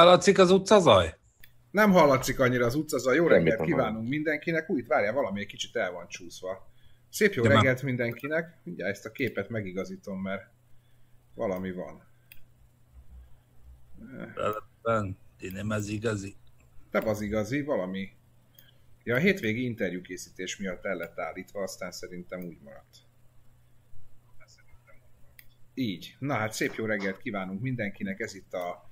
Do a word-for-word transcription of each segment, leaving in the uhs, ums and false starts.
Hallatszik az utcazaj? Nem hallatszik annyira az utcazaj. Jó reggelt kívánunk mindenkinek. Úgy, várjál, valami egy kicsit el van csúszva. Szép jó reggelt mindenkinek. Mindjárt ezt a képet megigazítom, mert valami van. Én nem az igazi. Nem az igazi, valami. Ja, a hétvégi interjúkészítés miatt el lett állítva, aztán szerintem úgy maradt. Szerintem úgy maradt. Így. Na hát szép jó reggelt kívánunk mindenkinek. Ez itt a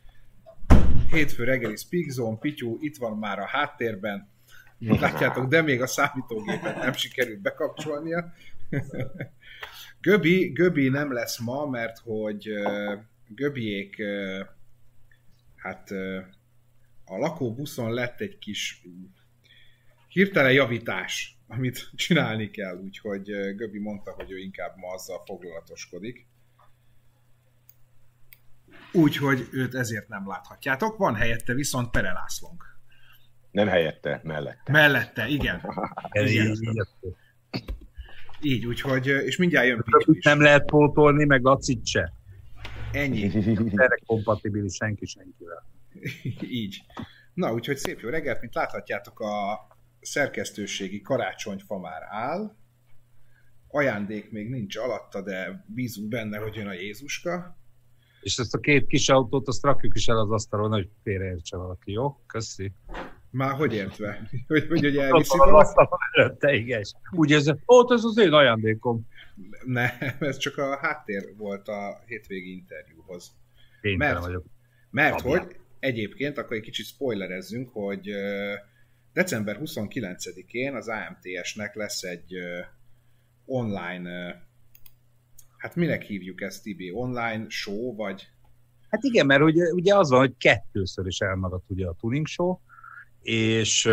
hétfő reggeli Speak Zone. Pityu itt van már a háttérben. Látjátok, de még a számítógépet nem sikerült bekapcsolnia. Göbi, Göbi nem lesz ma, mert hogy Göbiék hát a lakóbuszon lett egy kis hirtelen javítás, amit csinálni kell, úgyhogy Göbi mondta, hogy ő inkább ma azzal foglalatoskodik. Úgyhogy őt ezért nem láthatjátok. Van helyette viszont Pere Lászlónk. Nem helyette, mellette. Mellette, igen. igen. Így, úgyhogy, és mindjárt jön Pichu is. Nem lehet pótolni, meg Lacit se. Ennyi. Erre kompatibilis senki senkivel. Így. Na, úgyhogy szép jó reggelt, mint láthatjátok, a szerkesztőségi karácsonyfa már áll. Ajándék még nincs alatta, de bízunk benne, hogy jön a Jézuska. És ezt a két kis autót, azt rakjuk is el az asztalon, hogy félreértse valaki, jó? Köszi. Már hogy értve? Hogy, hogy, hogy elviszik a asztalon előtte, igen. Úgy érzem, ó, ez az én ajándékom. Nem, ez csak a háttér volt a hétvégi interjúhoz. Kénytelen mert, vagyok. Mert Abján. Hogy egyébként, akkor egy kicsit spoilerezzünk, hogy december huszonkilencedikén az á em té esnek lesz egy online, hát minek hívjuk ezt, Tibi? Online show, vagy? Hát igen, mert ugye, ugye az van, hogy kettőször is elmaradt ugye a tuning show, és,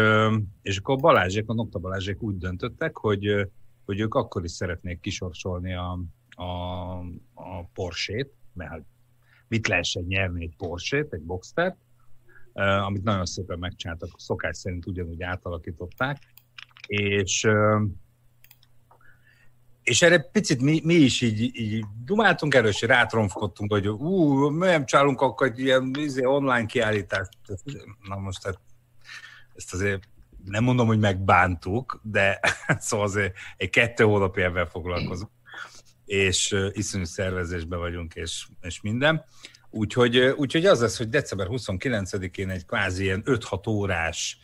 és akkor Balázsék, a Nokta Balázsék úgy döntöttek, hogy, hogy ők akkor is szeretnék kisorsolni a, a, a Porsét, mert mit lehessen nyerni egy Porsét, egy Boxstert, amit nagyon szépen megcsináltak, szokás szerint ugyanúgy átalakították, és... És erre picit mi, mi is így, így dumáltunk erről, és rátromfkodtunk, hogy ú, mi nem csinálunk akkor egy ilyen online kiállítást. Na most hát, ezt azért nem mondom, hogy megbántuk, de szóval azért egy kettő hónapja ebben foglalkozunk, és iszonyú szervezésben vagyunk, és, és minden. Úgyhogy, úgyhogy az lesz, hogy december huszonkilencedikén egy kvázi ilyen öt-hat órás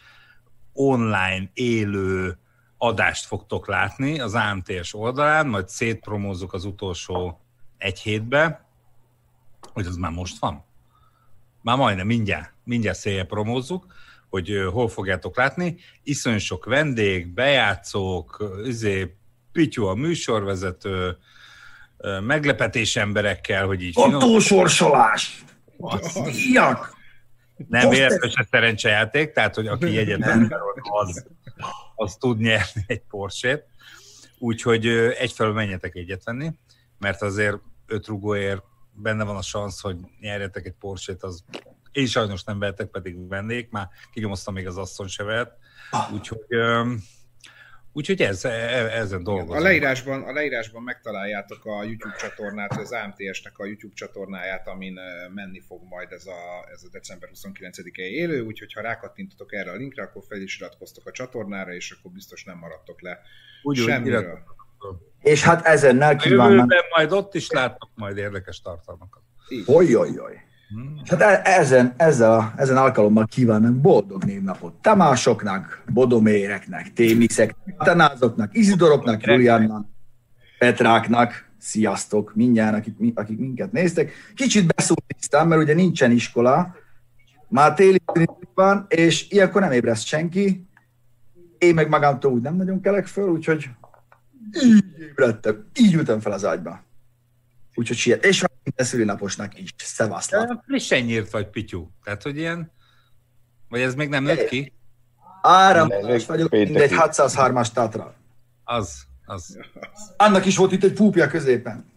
online élő adást fogtok látni az á em té es oldalán, majd szétpromózzuk az utolsó egy hétbe, hogy az már most van. Már majdnem, mindjárt, mindjárt szépen promózzuk, hogy hol fogjátok látni. Iszonyú sok vendég, bejátszók, izé, Pityu a műsorvezető, meglepetés emberekkel, hogy így... Autósorsolás! Díjak! Nem értem, se szerencsejáték, tehát, hogy aki jegyet nem az... az tud nyerni egy Porsét. Úgyhogy egyfelől menjetek egyet venni, mert azért öt rugóért benne van a szansz, hogy nyerjetek egy Porsét, az én sajnos nem vehetek, pedig vennék, már kigyomoztam, még az asszony se vehet. Úgyhogy, úgyhogy ez, ezen dolgozom. A leírásban, a leírásban megtaláljátok a YouTube csatornát, az á em té esnek a YouTube csatornáját, amin menni fog majd ez a, ez a december huszonkilencedikei élő, úgyhogy ha rákattintotok erre a linkre, akkor fel is iratkoztok a csatornára, és akkor biztos nem maradtok le úgy, semmiről. Úgy, és hát ezennel kívánnak. Majd ott is láttok majd érdekes tartalmakat. Ojjojjoj. Hmm. Hát ezen, ezen, ezen alkalommal kívánom boldog névnapot Tamásoknak, Bodoméreknek, Témiszeknek, Tanázoknak, Izidoroknak, Juliánnak, Petráknak, sziasztok mindjárt, akik, akik minket néztek. Kicsit beszúrtiztam, mert ugye nincsen iskola, már téli van, és ilyenkor nem ébreszt senki. Én meg magamtól úgy nem nagyon kelek föl, úgyhogy így ébredtem, így ültem fel az ágyba. Úgyhogy siet. És már minden szülénaposnak is. Szevaszlat. Frissen nyírt vagy, Pityu. Tehát, hogy ilyen... Vagy ez még nem nőtt ki? Áramlás vagyok, mindegy hatszázhármas Tatra. Az, az. Annak is volt itt egy púpja középen.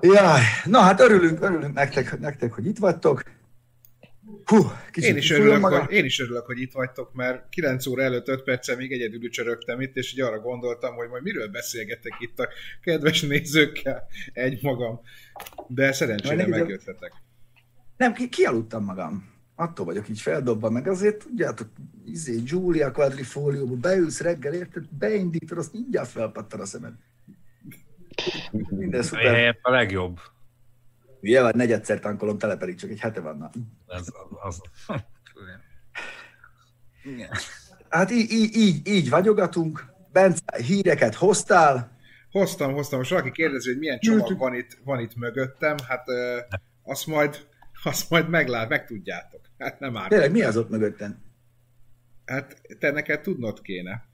Jaj. Na hát örülünk, örülünk nektek, nektek hogy itt vagytok. Hú, én, is örülök, hogy, én is örülök, hogy itt vagytok, mert kilenc óra előtt öt perccel még egyedül ücsörögtem itt, és így arra gondoltam, hogy majd miről beszélgetek itt a kedves nézőkkel, egy magam. De szerencsére megjöttetek. Nem, ki, kialudtam magam. Attól vagyok így feldobva, meg azért, tudjátok, izé, Giulia Quadrifólióba beülsz reggel, érted, beindítod, azt mindjárt felpattan a szemed. Minden szuper. A helyett a legjobb. Nyilván negyedszer tankolom tele, pedig csak egy hete vannak. Ez az. az. Igen. Hát így, így, így, így vagyogatunk. Bence, híreket hoztál? Hoztam, hoztam. Most valaki kérdezi, hogy milyen csomag van itt, van itt mögöttem. Hát ö, azt majd, azt majd meglát, megtudjátok. Hát nem árt. Tényleg, mi az ott mögöttem? Hát te neked tudnod kéne.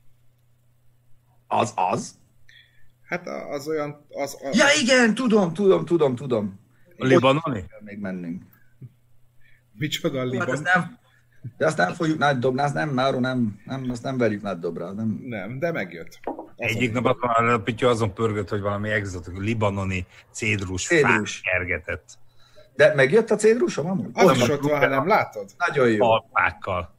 Az az? Hát az olyan... Az, az... Ja igen, tudom, tudom, tudom, tudom. A libanoni? Még mennünk. Micsoda a libanoni? De azt nem fogjuk nátdobni, azt nem, máról nem, nem, azt nem verjük nátdobra. Nem. nem, de megjött. Azon egyik nap a Pityu azon pörgött, hogy valami egzotik, libanoni cédrus, cédrus. fát kergetett. De megjött a cédrusom amúgy? Az Olyan is ott van, nem látod? Nagyon jó. Alpákkal.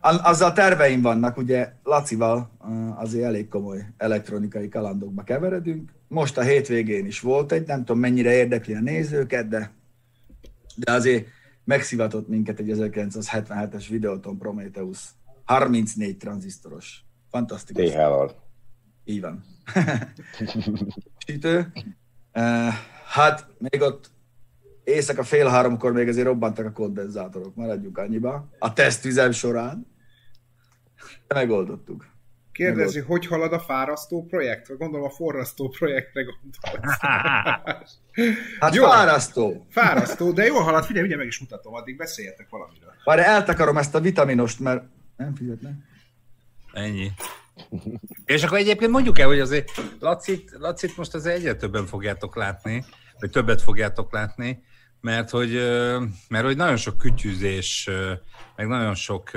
Azzal terveim vannak, ugye Lacival azért elég komoly elektronikai kalandokba keveredünk. Most a hétvégén is volt egy, nem tudom mennyire érdekli a nézőket, de, de azért megszivatott minket egy ezerkilencszázhetvenhetes Videoton Prometheus harmincnégy tranzisztoros. Fantasztikus. té há-val. Így van. Sítő. Hát még ott éjszaka fél háromkor még azért robbantak a kondenzátorok, maradjuk annyiba. A tesztüzem során. De megoldottuk. Kérdezi, megoldottuk. Hogy halad a fárasztó projekt? Gondolom a forrasztó projektre gondolsz. Hát jó, fárasztó. Fárasztó, de jól halad. Figyelj, figyelj, meg is mutatom, addig beszéljetek valamiről. Várj, eltakarom ezt a vitaminost, mert nem figyelnek. Ennyi. És akkor egyébként mondjuk el, hogy azért Lacit, Lacit most azért egyre többen fogjátok látni, vagy többet fogjátok látni, mert hogy, mert hogy nagyon sok kütyüzés, meg nagyon sok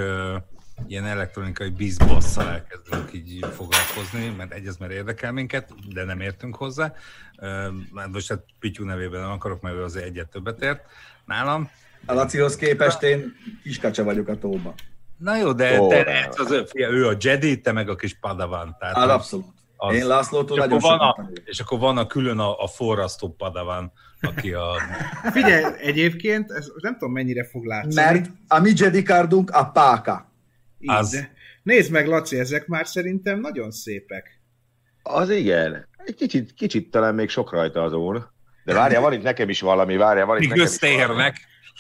ilyen elektronikai bizbasszal elkezdünk így foglalkozni, mert egyez már érdekel minket, de nem értünk hozzá. Most hát Pityu nevében nem akarok, mert ő azért egyet többet ért nálam. A Lacihoz képest én kiskacsa vagyok a tóba. Na jó, de oh, te, az, ő a Jedi, te meg a kis Padawan. Tehát áll, abszolút. Az, én Lászlótól nagyon sokat tanulok. És akkor van a külön a, a forrasztó Padawan, aki a... Figyelj, egyébként, ez nem tudom mennyire fog látszani. Mert a mi Jedi kardunk a páka. Az... Nézd meg, Laci, ezek már szerintem nagyon szépek. Az igen. Egy kicsit, kicsit talán még sok rajta azon. De várjál, van itt nekem is valami, várjál, van itt nekem is valami.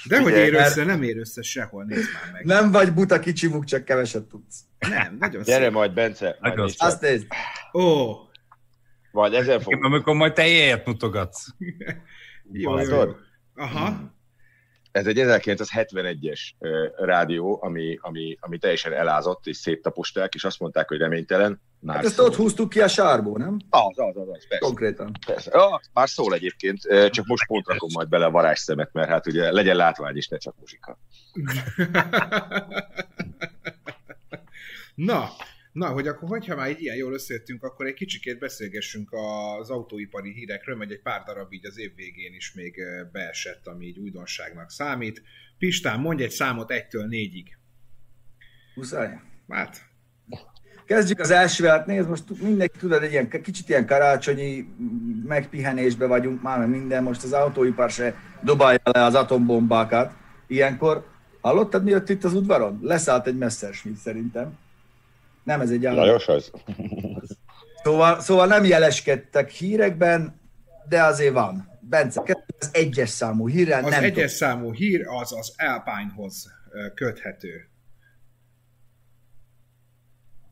De hogy ér össze, nem ér össze sehol, nézd már meg. Nem vagy buta kicsimuk, csak keveset tudsz. Nem, nagyon szép. Gyere majd, Bence. Majd nézd. Azt nézd. Ó. Majd ezen fog. Amikor majd te éjjel mutogatsz. Jó, jó. Aha. Ez egy ezerkilencszázhetvenegyes rádió, ami, ami, ami teljesen elázott, és széttaposták, és azt mondták, hogy reménytelen. Már hát ezt szól. Ott húztuk ki a sárból, nem? Az, az, az, az persze. Konkrétan. Persze. Ah, már szól egyébként, csak most pont rakom majd bele a varázsszemet, mert hát ugye legyen látvány is, ne csak muzsika. Na, na, hogy akkor hogyha már így ilyen jól összejöttünk, akkor egy kicsikét beszélgessünk az autóipari hírekről, mert egy pár darab így az év végén is még beesett, ami így újdonságnak számít. Pistán, mondj egy számot egytől négyig. Muszáj. Hát... Kezdjük az elsővel, hát nézd, most mindenki tudod, egy ilyen, kicsit ilyen karácsonyi megpihenésbe vagyunk már, mert minden, most az autóipar se dobálja le az atombombákat. Ilyenkor, hallottad, mi jött itt az udvaron? Leszállt egy Messerschmitt szerintem. Nem, ez egy állam. Lajos az. Szóval, szóval nem jeleskedtek hírekben, de azért van. Bence, az egyes számú hírrel az nem. Az egyes tud. Számú hír az az Alpinehoz köthető.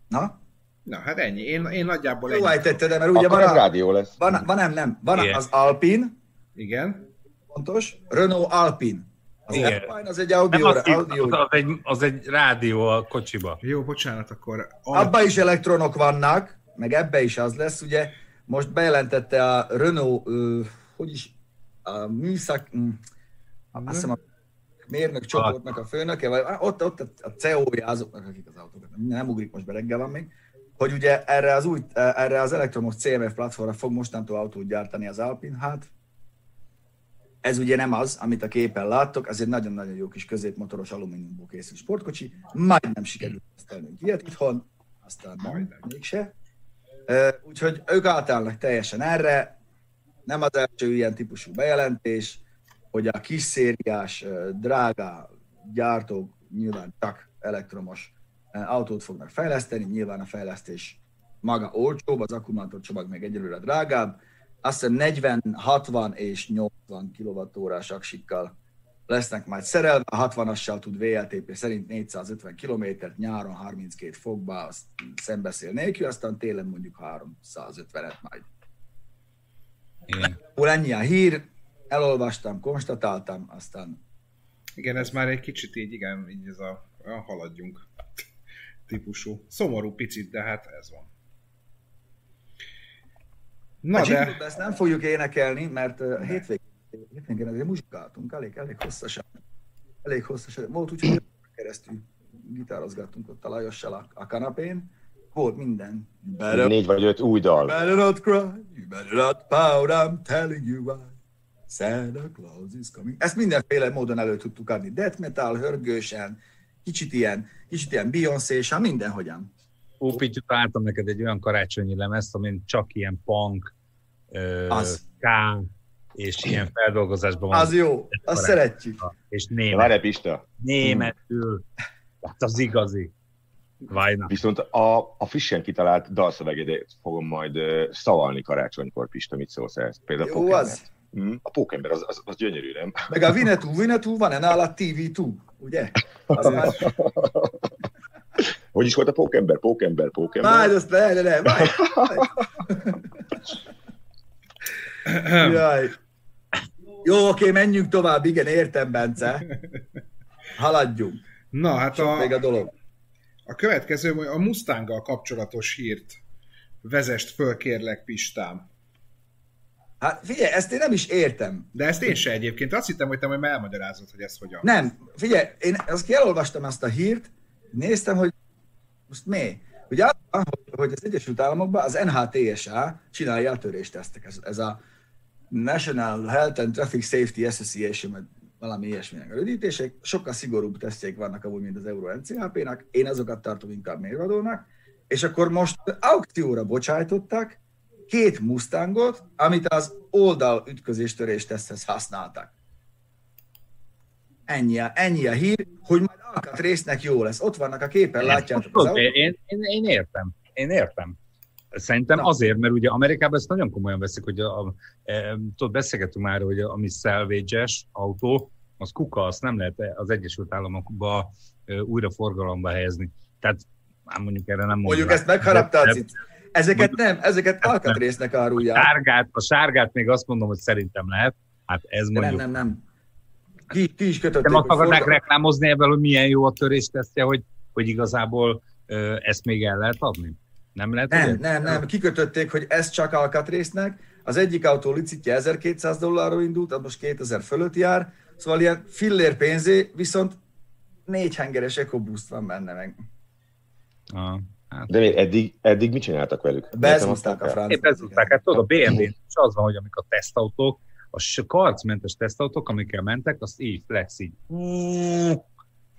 Na? Na, hát ennyi. Én, én nagyjából ennyi. Tetted, de mert ugye van a... rádió lesz. Van, van, nem, nem. Van igen. Az Alpine. Igen. Pontos. Renault Alpine. Az igen. Alpine az egy audio. Az, az, egy, az egy rádió a kocsiba. Jó, bocsánat, akkor... Alpine. Abba is elektronok vannak, meg ebbe is az lesz, ugye. Most bejelentette a Renault, uh, hogy is, a műszak... Um, azt hiszem, a mérnök csoportnak a főnöke, vagy ott, ott a cé e o-ja azoknak, akik az autókat, nem ugrik most be, reggel van még, hogy ugye erre az, új, erre az elektromos cé em ef platformra fog mostantól autót gyártani az Alpine, hát ez ugye nem az, amit a képen láttok, ez egy nagyon-nagyon jó kis középmotoros alumíniumból készült sportkocsi, majdnem sikerült tennünk ilyet itthon, aztán majdnem mégse. Úgyhogy ők átállnak teljesen erre, nem az első ilyen típusú bejelentés, hogy a kis szériás, drága gyártók nyilván csak elektromos autót fognak fejleszteni, nyilván a fejlesztés maga olcsóbb, az akkumulátorcsomag meg egyelőre drágább. Azt hiszem negyven, hatvan és nyolcvan kilowattórás aksikkal lesznek majd szerelve, a hatvan-assal tud vé el té pé szerint négyszázötven kilométert nyáron harminckét fokba, azt szembeszél nélkül, aztán télen mondjuk háromszázötvenet majd. Igen. Úr, ennyi a hír, elolvastam, konstatáltam, aztán... Igen, ez már egy kicsit így, igen, így ez a, a haladjunk típusú. Szomorú picit, de hát ez van. Na a de... ezt nem fogjuk énekelni, mert hétvégén hétvégén azért muzsikáltunk, elég, elég hosszasan. Elég hosszasan. Volt úgy, hogy keresztül gitározgattunk ott a Lajossal a, a kanapén. Volt minden. Better, négy vagy öt új dal. You better not cry, you better not pout, I'm telling you why. Santa Claus is coming. Ezt mindenféle módon elő tudtuk adni. Death metal, hörgősen, kicsit ilyen, kicsit ilyen Beyoncé-sen, mindenhogyan. Ó, Pityu, vártam neked egy olyan karácsonyi lemezt, amin csak ilyen punk, k és ilyen feldolgozásban van. Az jó, azt szeretjük. És német. Németül. Hát az igazi. Vajna. Viszont a, a frissen kitalált dalszövegedet fogom majd szavalni karácsonykor, Pista, mit szólsz ezt? Például jó, Pókember. Az. Mm, a Pókember, az, az, az gyönyörű, nem? Meg a Winnetou, Winnetou van-e nála té vé kettő, ugye? Az más... Hogy is volt a Pókember? Pókember, Pókember. Majd azt le, le, le, majd. Jaj. Jó, oké, menjünk tovább, igen, értem, Bence. Haladjunk. Na, hát a... még a dolog. A következő, a Mustanggal kapcsolatos hírt vezest föl, kérlek, Pistám. Hát figyelj, ezt én nem is értem. De ezt én se egyébként. Azt hittem, hogy te majd elmagyarázod, hogy ez hogyan. Nem, figyelj, én azt elolvastam ezt a hírt, néztem, hogy most mi? Ugye az, hogy az Egyesült Államokban az en há té es á csinálja a töréstesztek. Ez, ez a National Health and Traffic Safety Association, valami ilyesminek a rövidítések, sokkal szigorúbb tesztjék vannak amúgy, mint az Euro en cé á pé-nak, én azokat tartom inkább mérvadónak, és akkor most aukcióra bocsájtották két Mustangot, amit az oldalütközés-törés teszthez használtak. Ennyi a, ennyi a hír, hogy majd alkatrésznek jó lesz. Ott vannak a képen, látjátok az autót. Én, én, én értem, én értem. Szerintem Na. azért, mert ugye Amerikában ezt nagyon komolyan veszik, hogy a, a, e, tudod, beszélgetünk már, hogy a, ami salvage-es autó, az kuka, azt nem lehet az Egyesült Államokba e, újra forgalomba helyezni. Tehát mondjuk erre nem mondjuk. Mondjuk ezt megharaptál itt. Ezeket mondjuk, nem, ezeket alkatrésznek árulják. A sárgát, a sárgát még azt mondom, hogy szerintem lehet. Hát ez de mondjuk. Nem, nem, nem. Ki, ki is kötötték. Nem akarnak reklámozni ebből, hogy milyen jó a töréstesztje, hogy, hogy igazából e, ezt még el lehet adni. Nem, lehet, nem, nem, nem, kikötötték, hogy ez csak alkatrésznek. Az egyik autó licitje ezerkétszáz dollárról indult, az most kétezer fölött jár, szóval ilyen fillér pénzé, viszont négy hengeres EcoBoost van benne meg. Ah, hát. De még eddig, eddig mit csináltak velük? Bezúzták a francot. Bezúzták, hát tudod, a bé em vé is az van, hogy amik a tesztautók, a karcmentes tesztautók, amikkel mentek, azt így flex, így,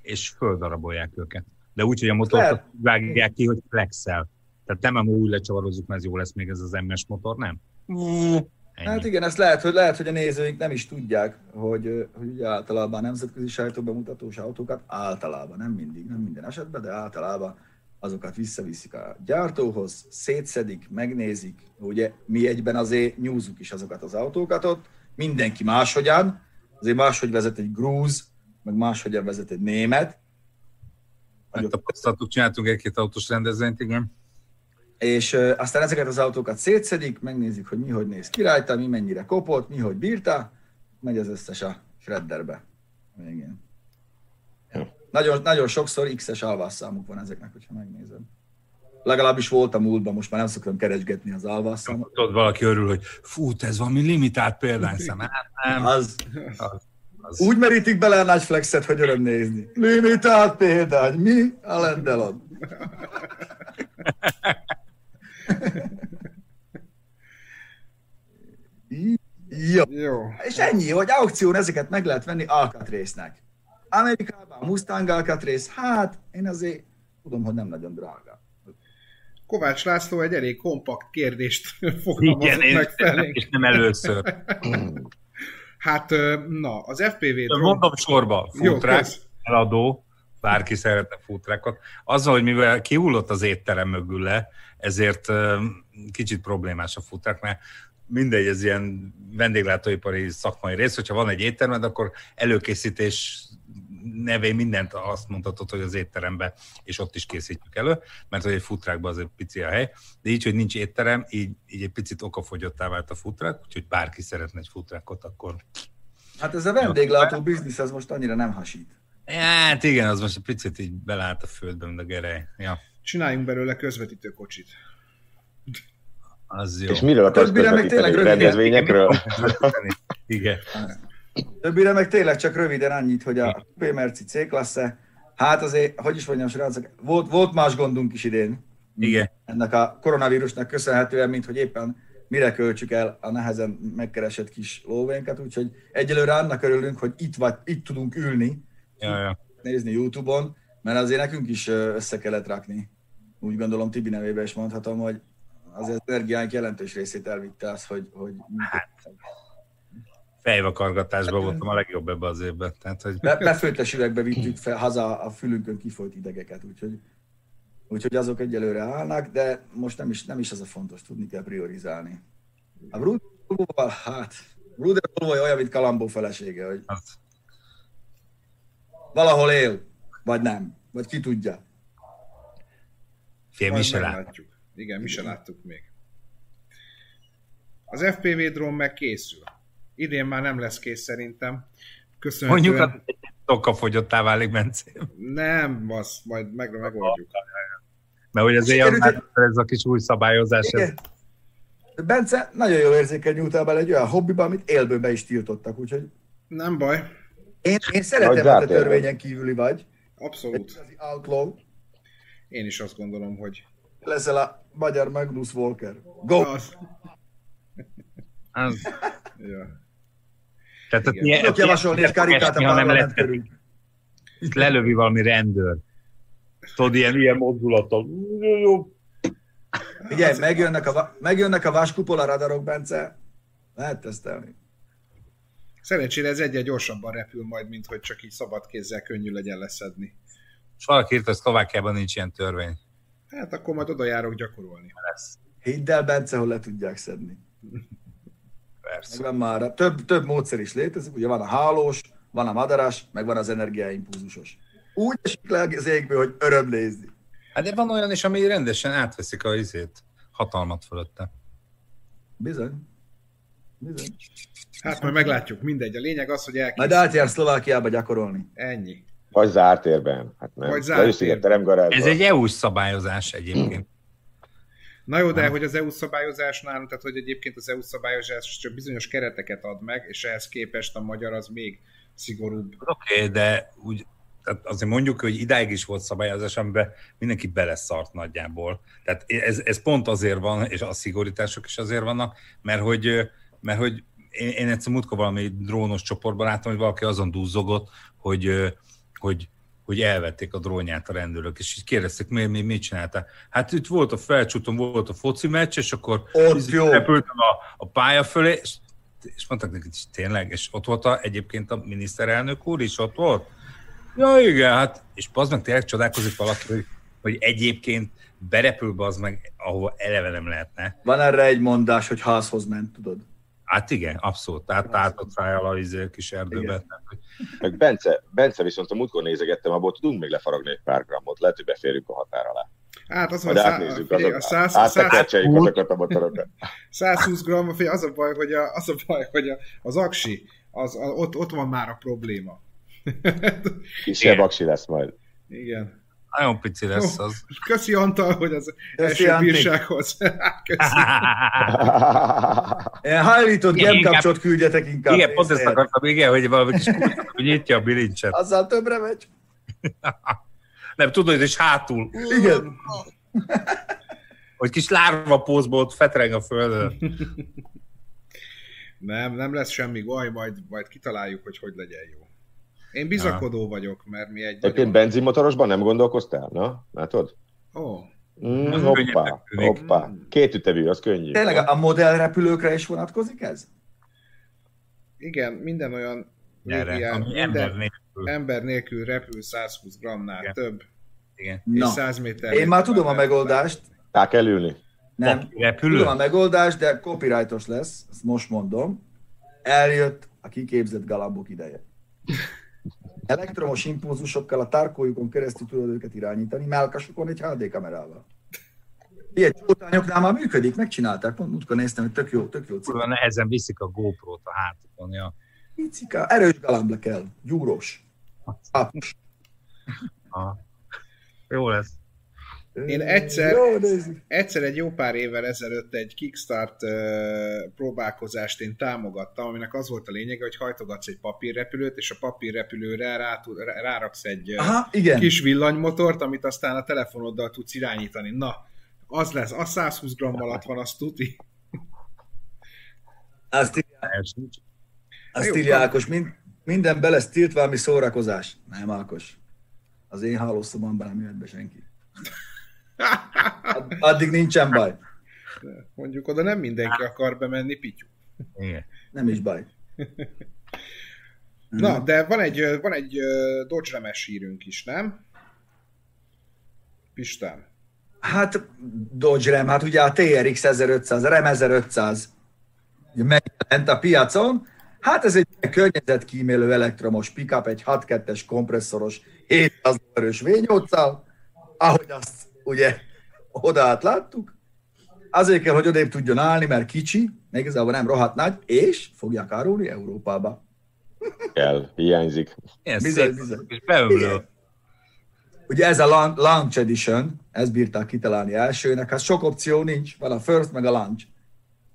és földarabolják őket. De úgy, hogy a motort vágják ki, hogy flexel. Tehát nem amúgy úgy lecsavarozzuk, mert ez jó lesz még ez az em es motor, nem? Ennyi. Hát igen, ezt lehet, hogy lehet, hogy a nézőink nem is tudják, hogy, hogy ugye általában a nemzetközi sajtóban mutatós autókat általában, nem mindig, nem minden esetben, de általában azokat visszaviszik a gyártóhoz, szétszedik, megnézik, ugye mi egyben azért nyúzzuk is azokat az autókat ott, mindenki máshogyan, azért máshogy vezet egy grúz, meg máshogyan vezet egy német. Tapasztalatot csináltunk egy-két autós rendezvényt, igen. És aztán ezeket az autókat szétszedik, megnézik, hogy mi hogy néz ki rajta, mi mennyire kopott, mi hogy bírta, megy az összes a shredderbe. Igen. Nagyon, nagyon sokszor iksz-es alvásszámuk van ezeknek, hogyha megnézed. Legalábbis volt a múltban, most már nem szoktam keresgetni az alvásszámot. Tudod, valaki örül, hogy fú, ez valami limitált példányszám. Nem. Az, az, az. Úgy merítik bele a nagy flexet, hogy öröm nézni. Limitált példány, mi a lendelod? Jó. Jó. És ennyi, hogy aukción ezeket meg lehet venni alkatrésznek. Amerikában a Mustang alkatrész, hát én azért tudom, hogy nem nagyon drága. Kovács László egy elég kompakt kérdést fogalmazott meg felé. És nem először. Hát, na, az ef pé vé-t... Mondom sorba, foodtruck, eladó, bárki szeretne foodtruckot. Azzal, hogy mivel kihullott az étterem mögül le, ezért kicsit problémás a foodtruck, mert mindegy, ez ilyen vendéglátóipari szakmai rész, hogyha van egy éttermed, akkor előkészítés nevén mindent azt mondhatod, hogy az étterembe, és ott is készítjük elő, mert hogy egy foodtruckban azért pici a hely, de így, hogy nincs étterem, így, így egy picit okafogyottá vált a foodtruck, úgyhogy bárki szeretne egy foodtruckot, akkor... Hát ez a vendéglátó biznisz, az most annyira nem hasít. Hát igen, az most egy picit így belállt a földbe, mint a gerej. Ja. Csináljunk belőle közvetítő kocsit. Az jó. És miről akarsz közvetíteni? Rendezvényekről? Igen. Többire meg tényleg csak röviden annyit, hogy a Merci C-klassze, hát azért, hogy is mondjam, srácok, volt, volt más gondunk is idén. Igen. Ennek a koronavírusnak köszönhetően, mint hogy éppen mire költsük el a nehezen megkeresett kis lóvénkat, úgyhogy egyelőre annak örülünk, hogy itt, vagy, itt tudunk ülni, ja, ja. Nézni YouTube-on, mert azért nekünk is össze kellett rakni. Úgy gondolom, Tibi nevében is mondhatom, hogy az energiánk jelentős részét elvitte az, hogy... hogy hát. Fejvakargatásban hát, voltam a legjobb ebbe az évben. Tehát, hogy... be, befőttes üvegbe vittük fel, haza a fülünkön kifolyt idegeket, úgyhogy, úgyhogy azok egyelőre állnak, de most nem is, nem is az a fontos, tudni kell priorizálni. A Bruderolóval, hát, Bruderolóval olyan, mint Kalambó felesége, hogy hát. Valahol él, vagy nem, vagy ki tudja. Fél, mi se látjuk. Igen, mi se láttuk még. Az ef pé vé drón meg készül. Idén már nem lesz kész szerintem. Köszönhetően... Mondjuk a tokkafogyottá válik, Mencém. Nem, azt majd meg, megoldjuk. Mert hogy azért jön már ez a kis új szabályozás. Ez... Bence nagyon jól érzékel nyújtál bele egy olyan hobbiban, amit élből be is tiltottak, úgyhogy... Nem baj. Én, én szeretem, hogy te törvényen kívüli vagy. Abszolút. Egy outlaw. Én is azt gondolom, hogy... Leszel a magyar Magnus Walker. Go! Az... Az... Ja. Tehát igen. Ilyen, tudok javasolni egy karikát a parlament körül. Itt lelövi valami rendőr. Tudod, ilyen, ilyen mozdulattal. Figyelj, megjönnek a, megjönnek a vaskupola radarok, Bence. Lehet tesztelni. Szerencsére ez egyre gyorsabban repül majd, mint hogy csak így szabad kézzel könnyű legyen leszedni. És valaki írt, hogy Szlovákiában nincs ilyen törvény. Hát akkor majd oda járok gyakorolni. Hidd el, Bence, hol le tudják szedni. Persze. Már több, több módszer is létezik, ugye van a hálós, van a madaras, meg van az energiaimpulzusos. Úgy esik le az égből, hogy öröm nézni. Hát de van olyan is, ami rendesen átveszik a izét, hatalmat fölötte. Bizony. Bizony. Hát majd meglátjuk, mindegy. A lényeg az, hogy elkészít. Majd átjár Szlovákiába gyakorolni. Ennyi. Vagy zártérben. Hát nem. Vagy zártérben. Ez egy é u-s szabályozás egyébként. Na jó, de hogy az é u szabályozásnál, tehát hogy egyébként az é u szabályozás csak bizonyos kereteket ad meg, és ehhez képest a magyar az még szigorúbb. Oké, okay, de úgy, tehát azért mondjuk, hogy idáig is volt szabályozás, amiben mindenki beleszart nagyjából. Tehát ez, ez pont azért van, és a szigorítások is azért vannak, mert hogy, mert hogy én, én egyszer múltkor valami drónos csoportban láttam, hogy valaki azon dúzzogott, hogy... hogy hogy elvették a drónját a rendőrök, és így kérdezték, mi, mi, mit csinálták. Hát itt volt a felcsúton, volt a foci meccs, és akkor repültem a, a pálya fölé, és, és mondták neki, tényleg, és ott volt a, egyébként a miniszterelnök úr is, ott volt. Ja, igen, hát, és az meg tényleg csodálkozik valaki, hogy, hogy egyébként berepül be az meg, ahova eleve nem lehetne. Van erre egy mondás, hogy házhoz ment, tudod? Hát igen, abszolút. Tehát ártott rá a kis erdőben. Meg Bence, Bence viszont a múltkor nézegettem, abból tudunk még lefaragni egy pár grammot. Lehet, hogy beférjük a határ alá. Hát az van, áttekertseljük azokat a motorokat. százhúsz gramm, az a baj, hogy, a, az, a baj, hogy a, az aksi, az, a, ott, ott van már a probléma. Kisebb aksi lesz majd. Igen. Nagyon pici lesz az. Köszi Antal, hogy az Köszi első Antik. Bírsághoz. Köszi. Ilyen hajlított gemkapcsot küldjetek inkább. Igen, pont ezt akartam, igen, hogy valami kis kulcsot, hogy nyitja a bilincset. Azzal többre megy. Nem, tudod, hogy is hátul. Igen. Hogy kis lárva pózból ott fetreng a földön. Nem, nem lesz semmi gaj, majd, majd kitaláljuk, hogy hogy legyen jó. Én bizakodó vagyok, mert mi egy... Egyébként nagyon... benzinmotorosban nem gondolkoztál? Na, látod? Ó. Oh. Mm, hoppá, hoppá. Két ütemű, az könnyű. Tényleg a modellrepülőkre is vonatkozik ez? igen, minden olyan Gyere, régián, minden ember, nélkül. ember nélkül repül százhúsz grammnál igen. több. Igen. És száz méter. Én már tudom a megoldást. Rá kell ülni. Nem, repülő. Tudom a megoldást, de copyrightos lesz, ezt most mondom. Eljött a kiképzett galambok ideje. Elektromos impulzusokkal a tárkójukon keresztül tudod őket irányítani, melkasukon egy há dé kamerával. Ilyen csótányoknál már működik, megcsinálták, pont múltkor néztem, hogy tök jó, tök jó cím. Nehezen viszik a GoPro-t a hátukon, ja. Picika, erős galambra kell, gyúros, ápos. Jó lesz. Én egyszer, jó, egyszer egy jó pár évvel ezelőtt egy Kickstart uh, próbálkozást én támogattam, aminek az volt a lényege, hogy hajtogatsz egy papírrepülőt, és a papírrepülőre rá, ráraksz egy Aha, kis villanymotort, amit aztán a telefonoddal tudsz irányítani. Na, az lesz, az száz húsz gramm alatt van, az tuti. Azt írja, azt írja Ákos, mind, minden be lesz tilt valami szórakozás. Nem, Ákos, az én hálószobamban nem jöhet be senki. Addig nincsen baj. Mondjuk oda nem mindenki akar bemenni, Pityu. Nem is baj. Na, de van egy, van egy Dodge remes hírünk is, nem? Pistán. Hát Dodge Ram, hát ugye a té er iksz ezerötszáz, a Ram ezerötszáz megjelent a piacon. Hát ez egy környezetkímélő elektromos pickup, egy hat kettes kompresszoros hétszáz lóerős vé nyolccal, ahogy azt ugye odaát láttuk. Azért kell, hogy odébb tudjon állni, mert kicsi, meg igazából nem rohadt nagy, és fogják árulni Európába. Kell, hiányzik. Ilyen bizony, bizony. És beömlő. Ugye ez a Launch Edition, ezt bírták kitalálni elsőnek, hát sok opció nincs, van a First meg a Launch.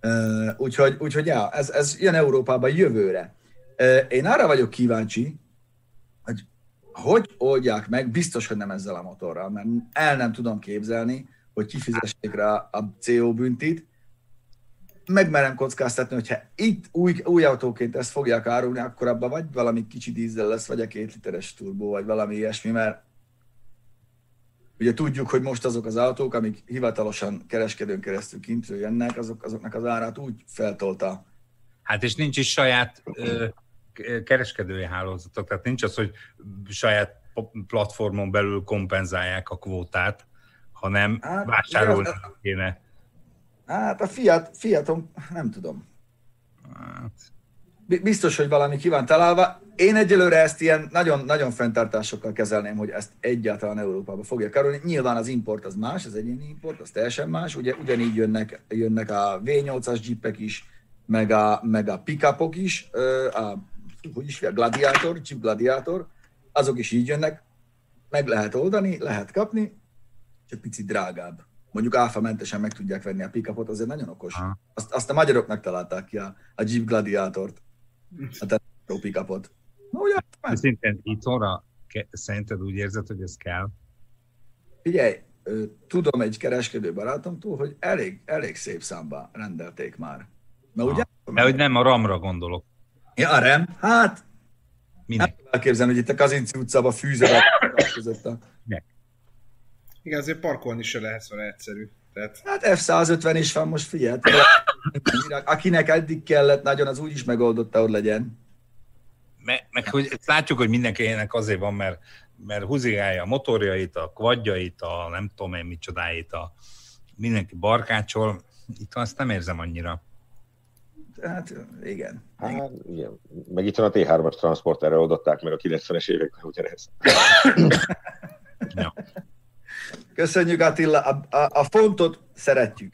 Uh, úgyhogy, úgyhogy já, ez, ez jön Európában jövőre. Uh, én arra vagyok kíváncsi, hogy hogy oldják meg, biztos, hogy nem ezzel a motorral, mert el nem tudom képzelni, hogy kifizessék rá a cé o büntit. Megmerem kockáztatni, hogyha itt új, új autóként ezt fogják árulni, akkor abban vagy valami kicsi dízel lesz, vagy a két literes turbó, vagy valami ilyesmi, mert ugye tudjuk, hogy most azok az autók, amik hivatalosan kereskedőn keresztül kintről jönnek, azok, azoknak az árát úgy feltolta. Hát és nincs is saját ö, kereskedői hálózatok, tehát nincs az, hogy saját platformon belül kompenzálják a kvótát, hanem hát, vásárolni kéne. Hát a Fiat, Fiatom, nem tudom. Hát. Biztos, hogy valami ki van találva. Én egyelőre ezt ilyen nagyon-nagyon fenntartásokkal kezelném, hogy ezt egyáltalán Európába fogja kerülni. Nyilván az import az más, az egyéni import, az teljesen más. Ugye ugyanígy jönnek, jönnek a vé nyolcas jeepek is, meg a, meg a pick-upok is, a, hogy is, a gladiátor, jeep gladiátor, azok is így jönnek. Meg lehet oldani, lehet kapni, csak picit drágább. Mondjuk áfamentesen meg tudják venni a pick-upot, azért nagyon okos. Azt, azt a magyaroknak találták ki a, a jeep gladiátort, a terror pick-upot. No, szintén itthonra szerinted úgy érzed, hogy ez kell? Figyelj, tudom egy kereskedő barátomtól, hogy elég, elég szép számba rendelték már. Na, ugye? De hogy nem a RAM-ra gondolok. Ja, a RAM? Hát, minek? Nem kell képzelni, hogy itt a Kazinczy utcában fűzővel között a... Igen, azért parkolni se lehet vele egyszerű. Tehát... Hát F százötven is van, most figyelj. Akinek eddig kellett nagyon, az úgy is megoldotta, hogy legyen. Meg, meg hogy ezt látjuk, hogy mindenkinek azért van, mert, mert húzigálja a motorjait, a quadjait, a nem tudom én micsodáit, a mindenki barkácsol. Itt azt nem érzem annyira. Hát igen. Hát, igen. Meg itt van a té hármas transporterre oldották meg a kilencvenes években, ugyanez. Ja. Köszönjük Attila, a, a, a fontot szeretjük.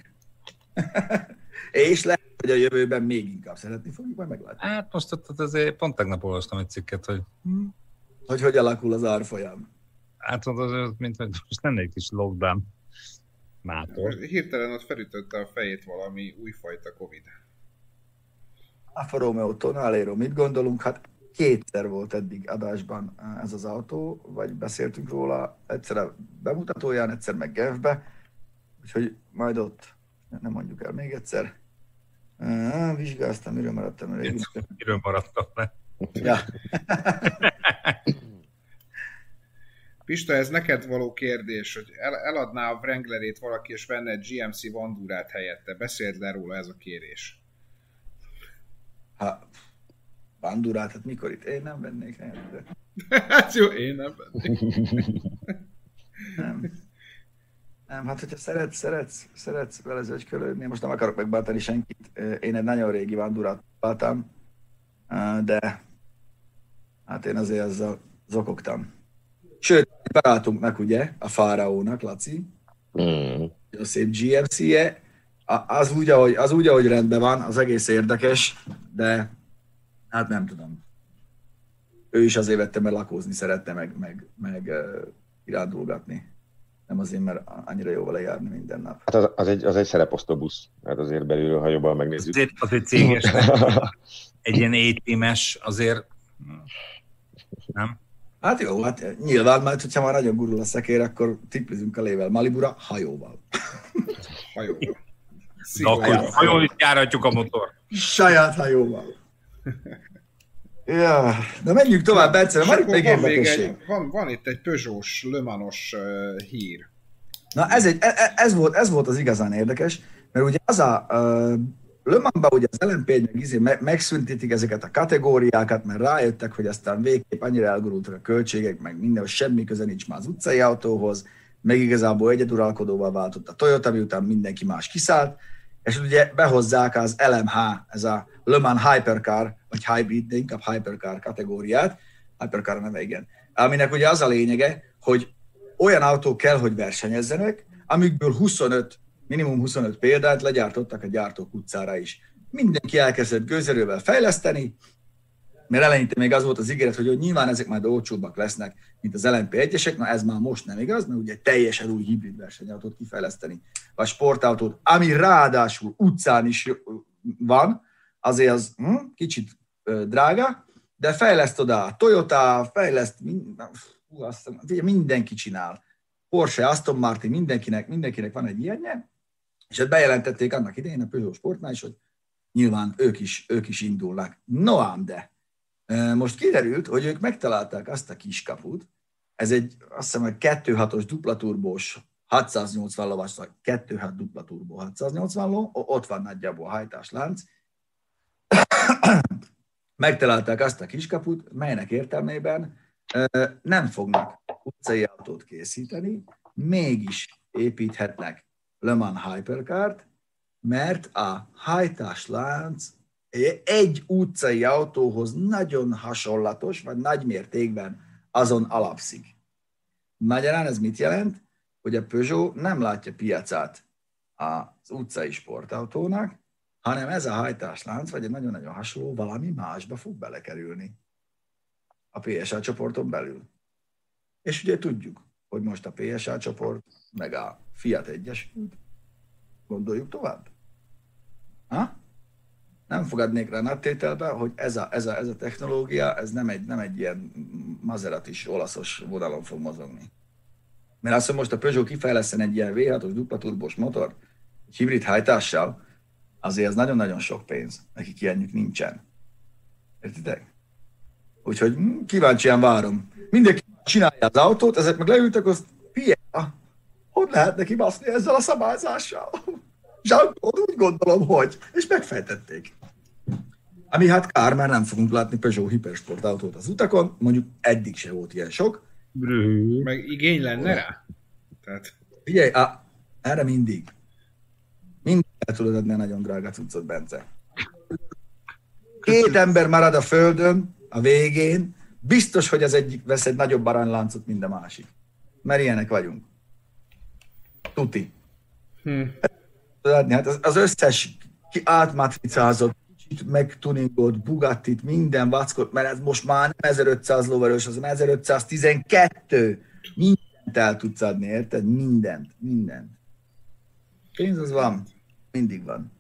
És lehet, hogy a jövőben még inkább szeretni fogjuk, majd meglátni. Hát most ott azért pont tegnap olvastam egy cikket, hogy... Hm? Hogy hogy alakul az árfolyam. Hát mondod, mint hogy most nem egy kis lockdown mától. Hirtelen ott felütötte a fejét valami újfajta Covid. Alfa Romeo Tonaleiro, mit gondolunk? Hát kétszer volt eddig adásban ez az autó, vagy beszéltünk róla, egyszer a bemutatóján, egyszer meg Genfbe, úgyhogy majd ott nem mondjuk el még egyszer. Ah, vizsgáztam, miről maradtam. Én miről maradtam le. Ja. Pista, ez neked való kérdés, hogy el, eladná a Wranglerét valaki, és venne egy gé em cé Vandurát helyette. Beszéld le róla, ez a kérés. Ha, Vandurát, hát mikor itt? Én nem vennék el. Hát jó, én nem vennék. Nem. Nem, hát hogyha szeretsz, szeretsz, szeretsz vele zögykölődni, most nem akarok megbántani senkit, én egy nagyon régi Vandurát váltam, de hát én azért azzal zokogtam. Sőt, barátunknak ugye, a Fáraónak, Laci, mm. a szép gé em cé-je, az úgy, ahogy, az úgy, ahogy rendben van, az egész érdekes, de hát nem tudom. Ő is azért vette, mert lakózni szeretne, meg, meg, meg uh, irándulgatni. Nem azért, mert annyira jó vele járni minden nap. Hát az, az, egy, az egy szereposztó busz, hát azért belülről, ha jobban megnézzük. Azért az egy céges, egy ilyen éjtémes, azért nem? Hát jó, hát nyilván, mert hogyha már nagyon gurul a szekér, akkor tiplizünk a lével Malibura hajóval. Hajóval. Akkor hajón is járhatjuk a motor. Saját hajóval. Ja. Na menjünk tovább, Bence, van itt még érdekesség. Van, van itt egy Peugeot-s, Le Mans-os uh, hír. Na ez, egy, ez, volt, ez volt az igazán érdekes, mert ugye az a uh, Le Mansban ugye az el em pé egynek megszüntetik ezeket a kategóriákat, mert rájöttek, hogy aztán végképp annyira elgurultak a költségek, meg minden, semmi köze nincs már az utcai autóhoz, meg igazából egyeduralkodóval váltott a Toyota, miután mindenki más kiszállt, és ugye behozzák az el em há, ez a Le Mans Hypercar, vagy Hybrid, de inkább Hypercar kategóriát, Hypercar nem, igen, aminek ugye az a lényege, hogy olyan autók kell, hogy versenyezzenek, amikből huszonöt, minimum huszonöt példát legyártottak a gyártók utcára is. Mindenki elkezdett gőzerővel fejleszteni, mert eleinte még az volt az ígéret, hogy nyilván ezek majd olcsóbbak lesznek, mint az el em pé egyesek, na ez már most nem igaz, mert ugye teljesen új hibrid versenyautót kifejleszteni, vagy sportautót, ami ráadásul utcán is van, azért az hm, kicsit drága, de fejleszt oda a Toyota, fejleszt, mindenki csinál. Porsche, Aston Martin, mindenkinek, mindenkinek van egy ilyenje, és ezt bejelentették annak idején a Peugeot sportnál is, hogy nyilván ők is, ők is indulnak. No ám de! Most kiderült, hogy ők megtalálták azt a kiskaput, ez egy, azt hiszem, hogy kettő hatos duplaturbós hatszáznyolcvan lovas, vagy kettő hat duplaturbó hatszáznyolcvan ló, ott van nagyjából a hajtáslánc. Megtalálták azt a kiskaput, melynek értelmében nem fognak utcai autót készíteni, mégis építhetnek Le Mans Hypercart, mert a hajtáslánc egy utcai autóhoz nagyon hasonlatos, vagy nagy mértékben azon alapszik. Magyarán ez mit jelent? Hogy a Peugeot nem látja piacát az utcai sportautónak, hanem ez a hajtáslánc, vagy egy nagyon-nagyon hasonló valami másba fog belekerülni a pé es á csoporton belül. És ugye tudjuk, hogy most a pé es á csoport, meg a Fiat egyesült, gondoljuk tovább. Ha? Nem fogadnék rá nagy tételbe, hogy ez a, ez a, ez a technológia, ez nem egy, nem egy ilyen mazeratis olaszos vonalon fog mozogni. Mert azt, hogy most a Peugeot kifejleszten egy ilyen vé hatos duplaturbós motor, egy hibrid hajtással, azért ez nagyon-nagyon sok pénz, nekik ilyenjük nincsen. Értitek? Úgyhogy kíváncsian várom. Mindenki csinálja az autót, ezek meg leültek, azt pia, hogy lehet neki baszni ezzel a szabályzással? Jean-Claude úgy gondolom, hogy, és megfejtették. Ami hát kár, mert nem fogunk látni Peugeot hipersportautót az utakon, mondjuk eddig se volt ilyen sok. Meg igény lenne rá? Tehát... Figyelj, á, erre mindig. Mindig el tudod adni a nagyon drága cuccot, Bence. Két ember marad a földön, a végén, biztos, hogy az egyik vesz egy nagyobb aranyláncot, mint a másik. Mert ilyenek vagyunk. Tuti. Hm. Hát az, az összes átmatricázott, kicsit megtuningolt Bugattit, minden vackot, mert ez most már nem ezerötszáz lóerős, az ezerötszáztizenkettő. Mindent el tudsz adni, érted? Mindent, mindent. Pénz az van, mindig van.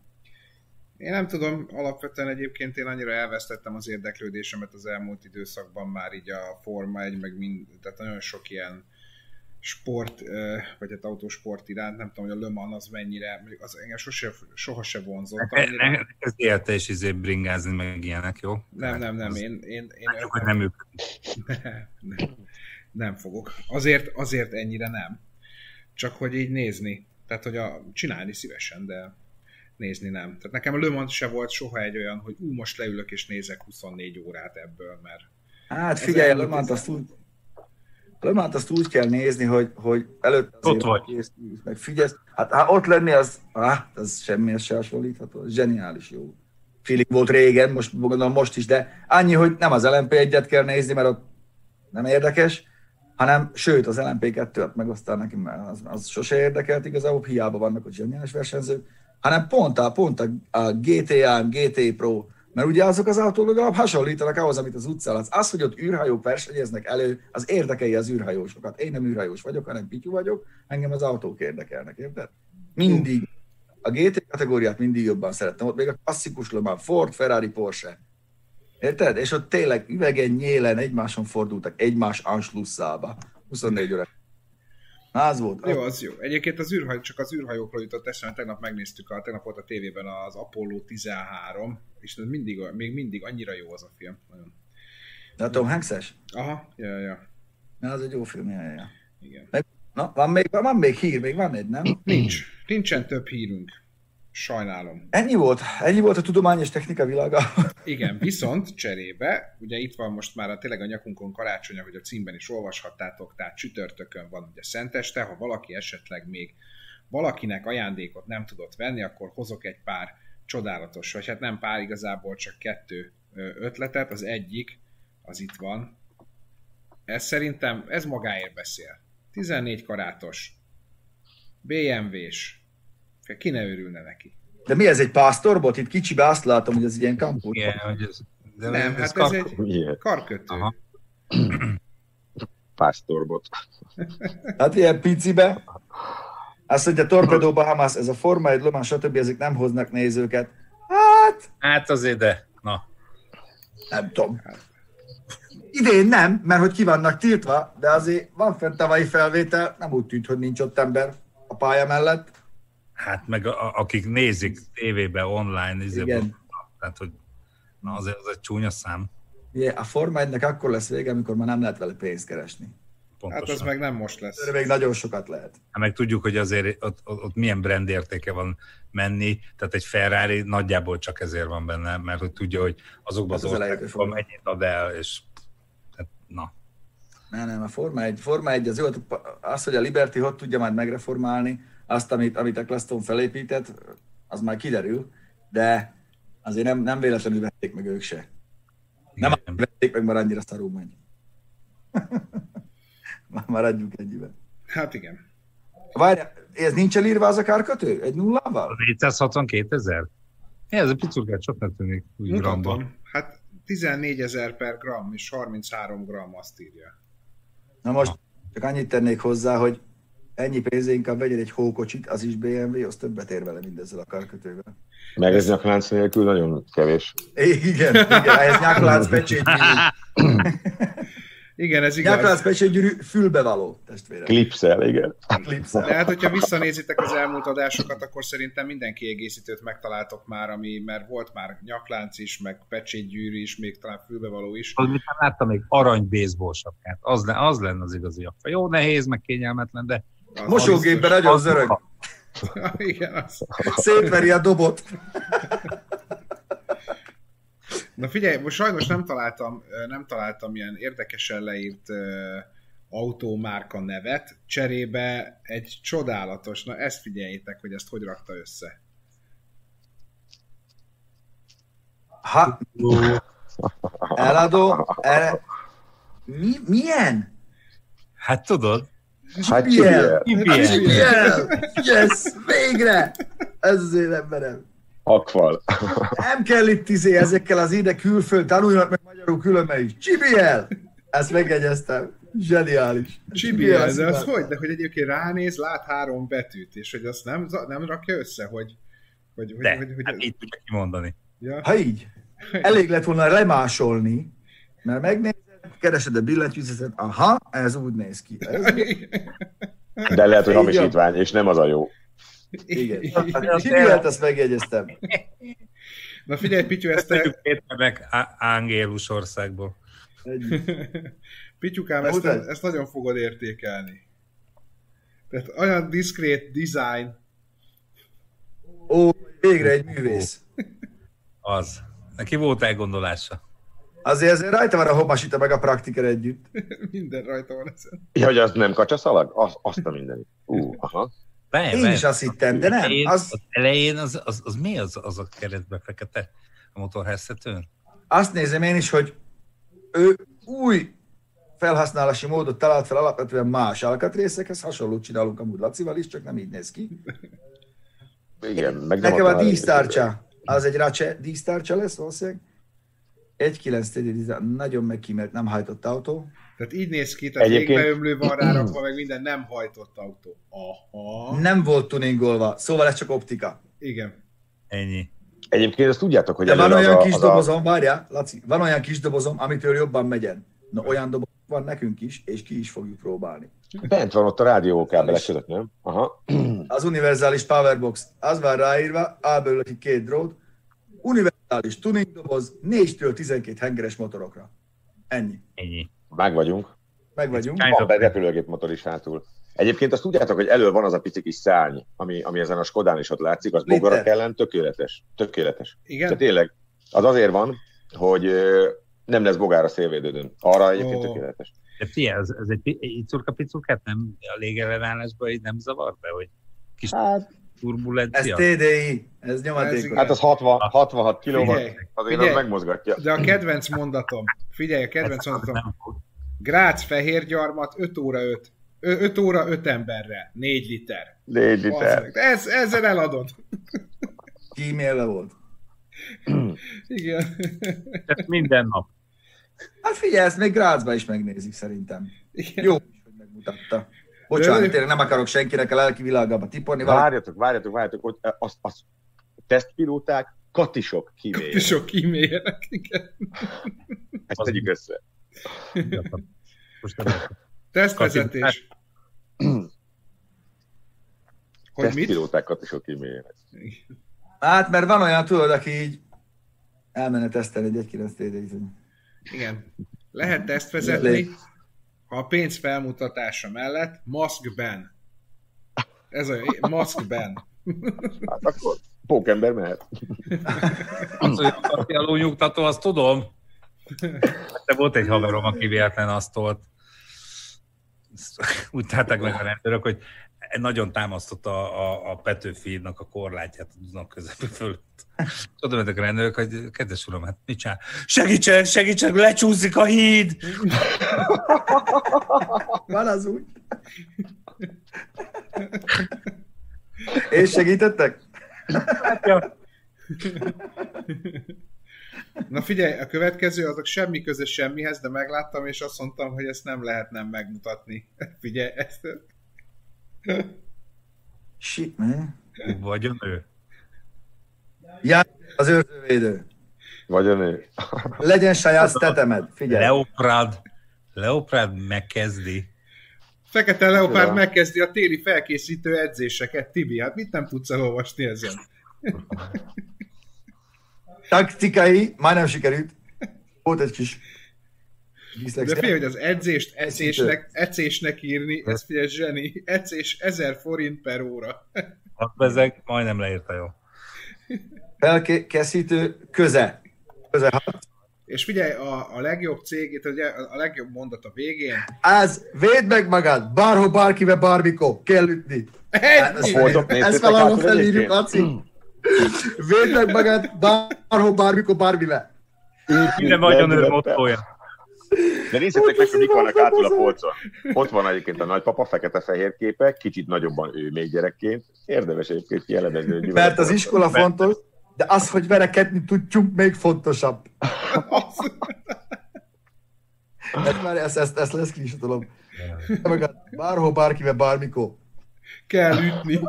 Én nem tudom, alapvetően egyébként én annyira elvesztettem az érdeklődésemet az elmúlt időszakban már így a Forma egy, meg mind, tehát nagyon sok ilyen sport, vagy hát autósport iránt, nem tudom, hogy a Le Mans az mennyire, az engem sose, soha se vonzott. Ez érte is izé bringázni meg ilyenek, jó? Nem, nem, nem, az én... én, én nem, hogy nem ők. Nem, nem, nem fogok. Azért, azért ennyire nem. Csak hogy így nézni. Tehát, hogy a, csinálni szívesen, de nézni nem. Tehát nekem a Le Mans se volt soha egy olyan, hogy ú, most leülök és nézek huszonnégy órát ebből, mert... Hát figyelj, a Le Mans azt úgy... A Le Mans azt úgy kell nézni, hogy, hogy előtt azért ott kész, meg figyelsz. Hát, hát ott lenni az, hát az semmi se hasonlítható, zseniális jó. Feeling volt régen, most gondolom most is, de annyi, hogy nem az el em pé egyet kell nézni, mert ott nem érdekes, hanem sőt az el em pé kettőt meg aztán nekem, mert az, az sose érdekelt igazából, hiába vannak a zseniális versenyzők, hanem pont a, pont a, a gé té á, gé té Pro, mert ugye azok az autók legalább hasonlítanak ahhoz, amit az utcán látsz. Az, hogy ott űrhajók versenyeznek elő, az érdekei az űrhajósokat. Én nem űrhajós vagyok, hanem Pityu vagyok, engem az autók érdekelnek, érted? Mindig. A gé té kategóriát mindig jobban szerettem, ott még a klasszikus Le Mans, Ford, Ferrari, Porsche. Érted? És ott tényleg üvegen, nyélen egymáson fordultak, egymás anschlusszába. huszonnégy óra. Na, az volt. Jó, az jó. Egyébként az űrhajó, csak az űrhajókról jutott eszembe, tegnap megnéztük, a, tegnap volt a tévében az Apollo tizenhárom, és mindig, még mindig annyira jó az a film. Nagyon. De a Tom Hanks-es? Aha, ja, ja. Na, az egy jó film, ja, ja. Igen. Na, van még, van még hír, még van egy, nem? Nincs. Nincsen több hírünk. Sajnálom. Ennyi volt? Ennyi volt a tudomány és technika világa? Igen, viszont cserébe, ugye itt van most már a, tényleg a nyakunkon karácsonya, hogy a címben is olvashattátok, tehát csütörtökön van ugye szenteste, ha valaki esetleg még valakinek ajándékot nem tudott venni, akkor hozok egy pár csodálatos, vagy hát nem pár, igazából csak kettő ötletet, az egyik, az itt van. Ez szerintem, ez magáért beszél. tizennégy karátos, bé em vé-s, ki ne örülne neki. De mi ez, egy pásztorbot? Itt kicsibe azt látom, hogy ez ilyen kampót. Yeah, nem, ez hát kar... ez egy yeah. karkötő. Pásztorbot. Hát ilyen picibe. Azt, hogy a Torpedo Bahamas, ez a Forma egy, Le Mans, stb. Ezek nem hoznak nézőket. Hát... Hát azért, de... Na. Nem tudom. Idén nem, mert hogy ki vannak tiltva, de azért van fent tavalyi felvétel, nem úgy tűnt, hogy nincs ott ember a pálya mellett. Hát meg a, akik nézik tévében, online, izében, tehát hogy na azért az egy csúnya szám. Yeah, a Forma egynek akkor lesz vége, amikor már nem lehet vele pénzt keresni. Pontosan. Hát az meg nem most lesz. Még nagyon sokat lehet. Hát meg tudjuk, hogy azért ott, ott, ott milyen brand értéke van menni, tehát egy Ferrari nagyjából csak ezért van benne, mert hogy tudja, hogy azokban hát az, az országokban mennyit ad el, és tehát, na. Nem, nem, a Forma egy, Forma egy az jó, az, hogy a Liberty hogy tudja majd megreformálni, azt, amit, amit a Claston felépített, az már kiderül, de azért nem, nem véletlenül vették meg ők se. Nem, nem vették meg, már annyira szarul megy. Maradjunk ennyiben. Hát igen. Várj, ez nincs elírva az a kárkötő? Egy nullával? Az négyszázhatvankétezer? Ez a picurkát csak nem tűnik úgy gramban. Hát tizennégyezer per gram és harminchárom gram azt írja. Na most ha. Csak annyit tennék hozzá, hogy ennyi pénzén inkább vegyél egy hókocsit, az is bé em vé, az többet ér vele mindezzel a karkötővel. Meg ez nyaklánc nélkül nagyon kevés. Igen, igen, ez nyaklánc pecsétgyűrű. Igen, ez igaz. Nyaklánc pecsétgyűrű fülbevaló, testvérem. Klipszel, igen. Klipszel. De hát, hogyha visszanézitek az elmúlt adásokat, akkor szerintem minden kiegészítőt megtaláltok már, ami, mert volt már nyaklánc is, meg pecsétgyűrű is, még talán fülbevaló is. Az, mivel láttam még arany baseball sapkát, az, az lenne az igazi apa. Jó, nehéz, meg kényelmetlen, de mosógépben nagyon zörög. Szétveri a dobot. Na figyelj, most sajnos nem találtam, nem találtam ilyen érdekesen leírt uh, autómárka nevet. Cserébe egy csodálatos, na ezt figyeljétek, hogy ezt hogy rakta össze. Ha. Eladó. El... Mi, milyen? Hát tudod. Hát Giulia! Yes! Végre! Ez az én emberem. Akval. Nem kell itt izé ezekkel az ide külföld, tanuljanak meg magyarul különben is. Giulia! Ezt megjegyeztem. Zseniális. Giulia, de az hogy? De hogy egyébként ránéz, lát három betűt, és hogy azt nem, nem rakja össze, hogy... hogy, de, hogy, hogy hát ez... így tudja kimondani. Ja. Ha így. Elég lett volna lemásolni, mert megnéz, keresed a billentyűzetet, aha, ez úgy néz ki. Ez... De lehet, hogy hamisítvány, és nem az a jó. Igen. Hívület, azt megjegyeztem. Na figyelj, Pityu, ezt te... Meg Ángélus országból. Pityukám, ezt, ezt nagyon fogod értékelni. Tehát olyan diszkrét design. Ó, Végre egy művész. Az. Neki volt elgondolása. Azért azért rajta van a Homasita meg a Praktiker együtt. Minden rajta van ezen. Ja, hogy az nem kacsaszalag? Az, azt a mindenit. Ú, aha. Be, én be. is azt hittem, de nem. Én, az... az elején az, az, az mi az, az a keretbe fekete a motorháztetőn? Azt nézem én is, hogy ő új felhasználási módot talált fel alapvetően más alkatrészekhez, hasonlót csinálunk amúgy Lacival is, csak nem így néz ki. Igen, meg nem nekem a dísztárcsa, az egy Race dísztárcsa lesz valószínűleg. egy egész kilenc nagyon megkímélt, nem hajtott autó. Tehát így néz ki, tehát egyébként... végbeömlő van rárakva, meg minden nem hajtott autó. Aha. Nem volt tuningolva, szóval ez csak optika. Igen. Ennyi. Egyébként ezt tudjátok, hogy... De van olyan kis a, dobozom, a... várjál, Laci, van olyan kis dobozom, amitől jobban megyen. Na olyan dobozom van nekünk is, és ki is fogjuk próbálni. Bent van ott a rádiókábelek között, nem? Aha. Az univerzális powerbox, az van ráírva, áből két drót, univerzális tuning doboz, négytől tizenkét hengeres motorokra. Ennyi. Ennyi. Meg vagyunk. Meg vagyunk. Van be repülőgép motor is hátul. Egyébként azt tudjátok, hogy elől van az a pici kis szárny, ami, ami ezen a Skodán is ott látszik, az bogarak ellen tökéletes. Tökéletes. Igen? Tehát tényleg, az azért van, hogy nem lesz bogára szélvédődön. Arra egyébként oh. tökéletes. De figyelj, ez, ez egy icurka-picurkát nem a légellenállásba így nem zavar be, hogy kis hát, turbulencia? Ez té dé i, ez nyomatékony. Hát az hatvan, hatvanhat kilóval, azért figyelj, az megmozgatja. De a kedvenc mondatom, figyelj, a kedvenc mondatom, Grác fehérgyarmat öt óra öt. öt óra öt emberre, négy liter. négy liter. Ez, ezzel eladod. Kímélve volt. Igen. Tehát minden nap. Hát figyelj, ezt még Grácsba is megnézik szerintem. Igen. Jó, hogy megmutatta. Bocsánat, tényleg nem akarok senkinek a lelki világába tiporni. Várjatok, várjatok, várjatok, hogy az, az tesztpilóták katisok kímélnek. Katisok kímélnek, igen. Ezt az tegyük össze. Most tesztvezetés. Tesztpilóták katisok kímélnek. Hát, mert van olyan, tudod, aki így elmenne tesztelni egy egy egész kilenc. Igen. Lehet tesztvezetni, ha a pénz felmutatása mellett maszkben. Ez a maszkben. Hát akkor pókember mehet. Az, hogy a alulnyugtató, azt tudom. De volt egy haverom, aki véletlen azt tolt. Úgy tárták meg a rendőrök, hogy nagyon támasztott a, a, a Petőfi-nak a korlátját a Duna közepe fölött. Oda mentek a rendőrök, hogy kedves uram, hát mit csinál? Segítsen, segítsen, lecsúszik a híd! Van az úgy. És segítettek? Hát, ja. Na figyelj, a következő azok semmi köze semmihez, de megláttam, és azt mondtam, hogy ezt nem lehet nem megmutatni. Figyelj, ezt... Shit, man. Vagy a nő. Já, az őrzővédő. Vagy a nő. Legyen saját tetemed, figyelj. Leopárd, Leopárd megkezdi. Fekete Leopárd megkezdi a téli felkészítő edzéseket, Tibi. Hát mit nem tudsz elolvasni ezen? Taktikai, már nem sikerült. Volt egy kis... De fél, hogy az edzést ecésnek, ecésnek írni, ez figyelj, zseni, ecés ezer forint per óra. Ezek majdnem leírta, jó. Felkészítő köze. köze. És figyelj, a, a legjobb cég, ugye a legjobb mondat a végén. Az, védd meg magad, bárhol, bárkivel, bármikor, kell ütni. Ezt valahol felírjuk, Laci. Védd meg magad, bárhol, bármikor, bármivel. Minden nagyon öröm ottója. De nézzétek meg, hogy mik vannak átul a polcon. Ott van egyébként a nagypapa, fekete-fehér képek, kicsit nagyobban ő még gyerekként. Érdemes egyébként kielemezni. Mert az iskola fontos, de az, hogy verekedni tudjunk, még fontosabb. Ezt, ezt, ezt lesz kiisatolom. Bárhol, bárkivel, bármikor. Kell ütni.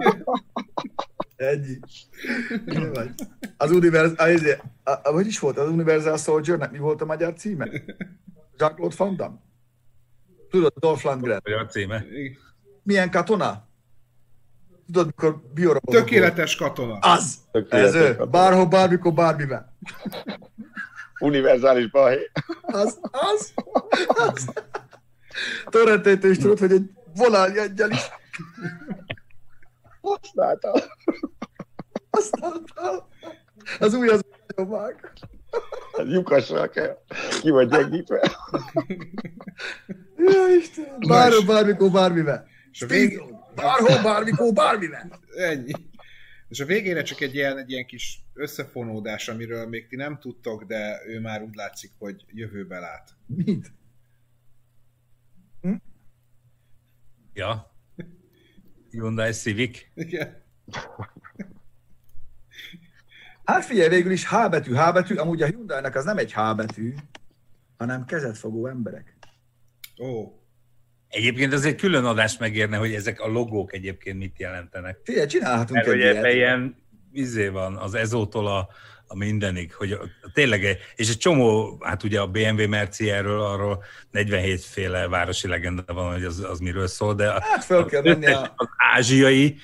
Ennyi. Az univerzál... Hogy is volt? Az Universal Soldiernek mi volt a magyar címe? Jean-Claude Van Damme? Tudod, Dolph Lundgren? Magyar címe. Milyen katona? Tudod, mikor biorobot... Tökéletes katona. Az! Tökéletes ez ő. Katona. Bárhol, bármikor, bármivel. Univerzális balhé. Az, az, az. Torrentétől is tudod, hogy egy volánjeggyel is... Használtam. Az új az nagyon vág. Lyukasra kell. Ki vagy gyengítve. Ja, Isten. Bárhol, bármikor, bármivel. Bárhol, bármikor, bármivel. Ennyi. És a végére csak egy ilyen, egy ilyen kis összefonódás, amiről még ti nem tudtok, de ő már úgy látszik, hogy jövőbe lát. Mit? Hm? Ja. Hyundai Civic. Igen. Hát figyelj, végül is H betű, H betű, amúgy a Hyundai-nek az nem egy H betű, hanem kezetfogó emberek. Ó. Oh. Egyébként ez egy külön adást megérne, hogy ezek a logók egyébként mit jelentenek. Figyelj, csinálhatunk egy ilyet. Mert hogy ebben ilyen izé van, az ezótól a, a mindenig, hogy tényleg, és egy csomó, hát ugye a bé em vé Merci erről, arról negyvenhétféle városi legenda van, hogy az, az miről szól, de hát fel kell menni a... az ázsiai,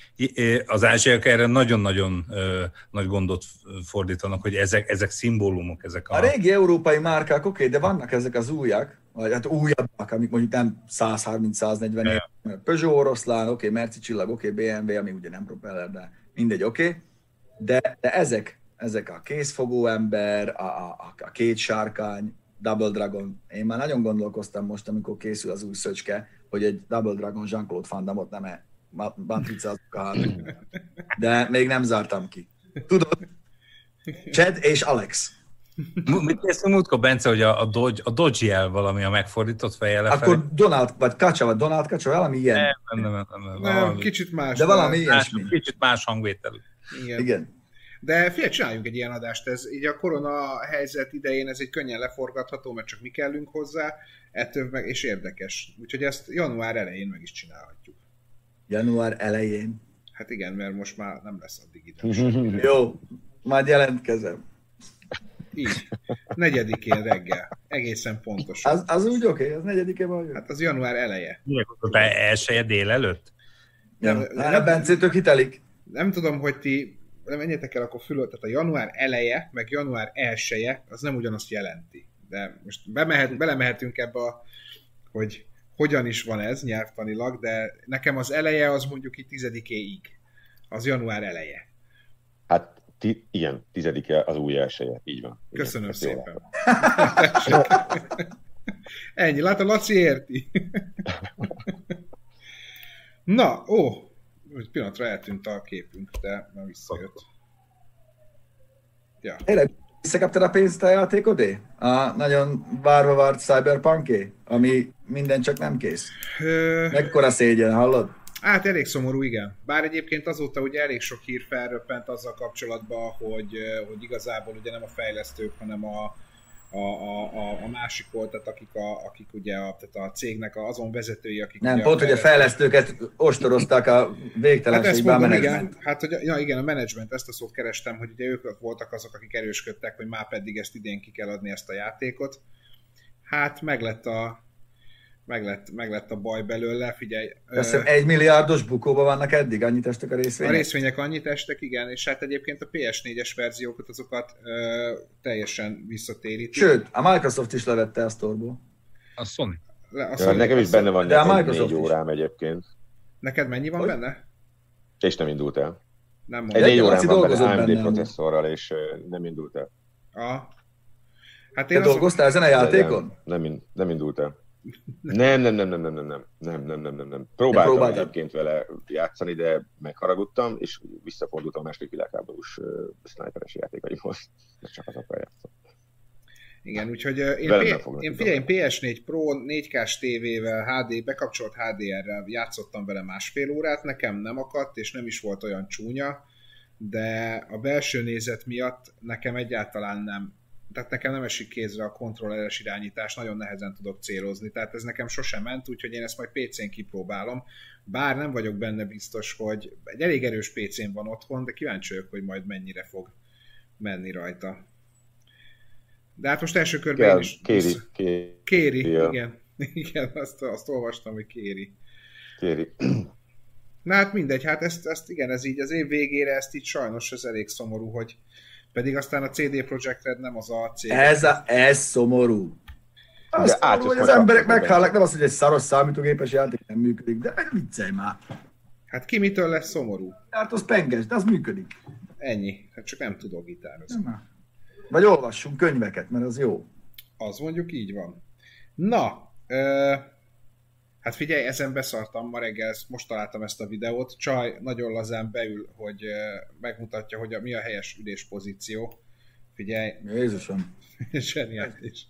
az ázsiaiak erre nagyon-nagyon ö, nagy gondot fordítanak, hogy ezek, ezek szimbólumok, ezek a... A régi európai márkák, oké, de vannak ezek az újak, vagy hát újabbak, amik mondjuk nem száz harminc száz negyven év, Peugeot oroszlán, oké, Merci csillag, oké, bé em vé, ami ugye nem propeller, de mindegy, oké, de, de ezek ezek a kézfogó ember, a, a, a két sárkány, Double Dragon. Én már nagyon gondolkoztam most, amikor készül az új szöcske, hogy egy Double Dragon Jean-Claude Van Damme-ot nem-e bantricázok a hátul. De még nem zártam ki. Tudod? Chad és Alex. Mit néztem múltkor, Bence, hogy a, a Dodge, a Dodge-jel valami a megfordított fejjel lefelé? Akkor Donald, vagy Kacsa, vagy Donald Kacsa, valami ilyen. Nem, nem, nem. nem, nem, nem kicsit más. De valami ilyesmi. Kicsit más hangvételű. Igen. Igen. De figyelj, csináljunk egy ilyen adást, ez így a korona helyzet idején ez egy könnyen leforgatható, mert csak mi kellünk hozzá, ettől meg, és érdekes. Úgyhogy ezt január elején meg is csinálhatjuk. Január elején? Hát igen, mert most már nem lesz addig ide. Jó, majd jelentkezem. Így, negyedikén reggel, egészen pontosan. Az, az úgy oké, okay, az negyedikén van. Hát az január eleje. Tehát elsője délelőtt? Nem, nem, nem, nem Bencétől hitelik. Nem tudom, hogy ti... de menjetek el akkor fülöl, tehát a január eleje, meg január elsője, az nem ugyanazt jelenti. De most bemehet, belemehetünk ebbe a, hogy hogyan is van ez nyelvtanilag, de nekem az eleje az mondjuk így tizedikéig. Az január eleje. Hát ti, igen, tizedike az új elsője, így van. Igen. Köszönöm hát szépen. Ennyi, látod, Laci érti. Na, ó, egy pillanatra eltűnt a képünk, de már visszajött. Ja. Tényleg, visszakaptad a pénzt a játékodé? A nagyon várva várt Cyberpunké, ami minden csak nem kész. Ö... Mekkora szégyen, hallod? Hát elég szomorú, igen. Bár egyébként azóta ugye elég sok hír felröppent azzal kapcsolatban, hogy, hogy igazából ugye nem a fejlesztők, hanem a A, a, a másik volt, tehát akik, a, akik ugye a, tehát a cégnek azon vezetői, akik... Nem, pont, a hogy a fejlesztőket ostorozták a végtelenségben hát a menedzsment. Igen, hát, hogy, ja, igen, a menedzsment, ezt a szót kerestem, hogy ugye ők voltak azok, akik erősködtek, hogy már pedig ezt idén ki kell adni ezt a játékot. Hát meglett a, meglett, meglett a baj belőle, figyelj... Köszönöm, ö... egy milliárdos bukóban vannak eddig, annyit estek a részvények? A részvények annyit estek, igen, és hát egyébként a pé es négyes verziókat azokat ö, teljesen visszatérítik. Sőt, a Microsoft is levette a sztorból. A Sony. Le, a Sony ja, nekem is benne van négy órám egyébként. Neked mennyi van hogy? Benne? És nem indult el. Nem mondom. Egy négy órám van benne, á em dé processzorral, és nem indult el. Ah. Hát te dolgoztál ezen a játékon? Nem indult el. Nem, nem, nem, nem, nem, nem, nem, nem, nem, nem, nem, nem. Próbáltam Próbáltad. egyébként vele játszani, de megharagudtam, és visszafordultam a második világháborús uh, sniperes játékaimhoz, mert csak azokkal játszom. Igen, úgyhogy uh, én, P- én figyelj, pé es négy Pro négy kás tévével, há dé, bekapcsolt há dé errel játszottam vele másfél órát, nekem nem akadt, és nem is volt olyan csúnya, de a belső nézet miatt nekem egyáltalán nem Tehát nekem nem esik kézre a kontrolleres irányítás, nagyon nehezen tudok célozni, tehát ez nekem sosem ment, úgyhogy én ezt majd pé cén kipróbálom, bár nem vagyok benne biztos, hogy egy elég erős pé cén van otthon, de kíváncsi vagyok, hogy majd mennyire fog menni rajta. De hát most első körben ja, én is... Kéri. Kéri, kéri ja. igen. Igen, azt, azt olvastam, hogy kéri. Kéri. Na hát mindegy, hát ezt, ezt igen, ez így az év végére, ezt így sajnos ez elég szomorú, hogy pedig aztán a cé dé Projekt Red nem az a cég. Ez, a, ez szomorú. Az szomorú, hogy az emberek meghallják, nem az, hogy egy szaros számítógépes játék nem működik, de meg viccelj már. Hát ki mitől lesz szomorú? Hát az penges, de az működik. Ennyi. Hát csak nem tudok gitározni. Nem. Vagy olvassunk könyveket, mert az jó. Az mondjuk így van. Na, ö, hát figyelj, ezen beszartam ma reggel, most találtam ezt a videót. Csaj nagyon lazán beül, hogy ö, megmutatja, hogy a, mi a helyes üléspozíció. Figyelj. Jézusom. Zseniális.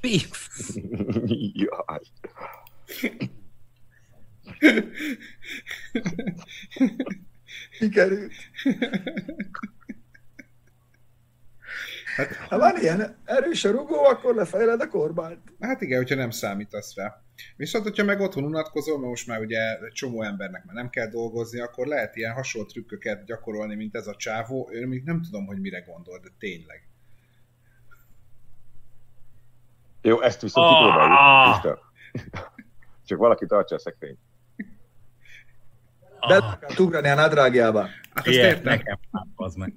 Pif! Jaj! Sikerült! Hát, ha van ilyen erős a rugó, akkor lefejled a korbányt. Hát igen, hogyha nem számítasz rá. Viszont, hogyha meg otthon unatkozol, mert most már ugye csomó embernek már nem kell dolgozni, akkor lehet ilyen hasonló trükköket gyakorolni, mint ez a csávó. Én még nem tudom, hogy mire gondol, de tényleg. Jó, ezt viszont kipróbáljuk, Isten. Csak valaki tartsa a szekrényt. De lehet ugrani a nadrágjába. Hát azt értem. Nekem az meg.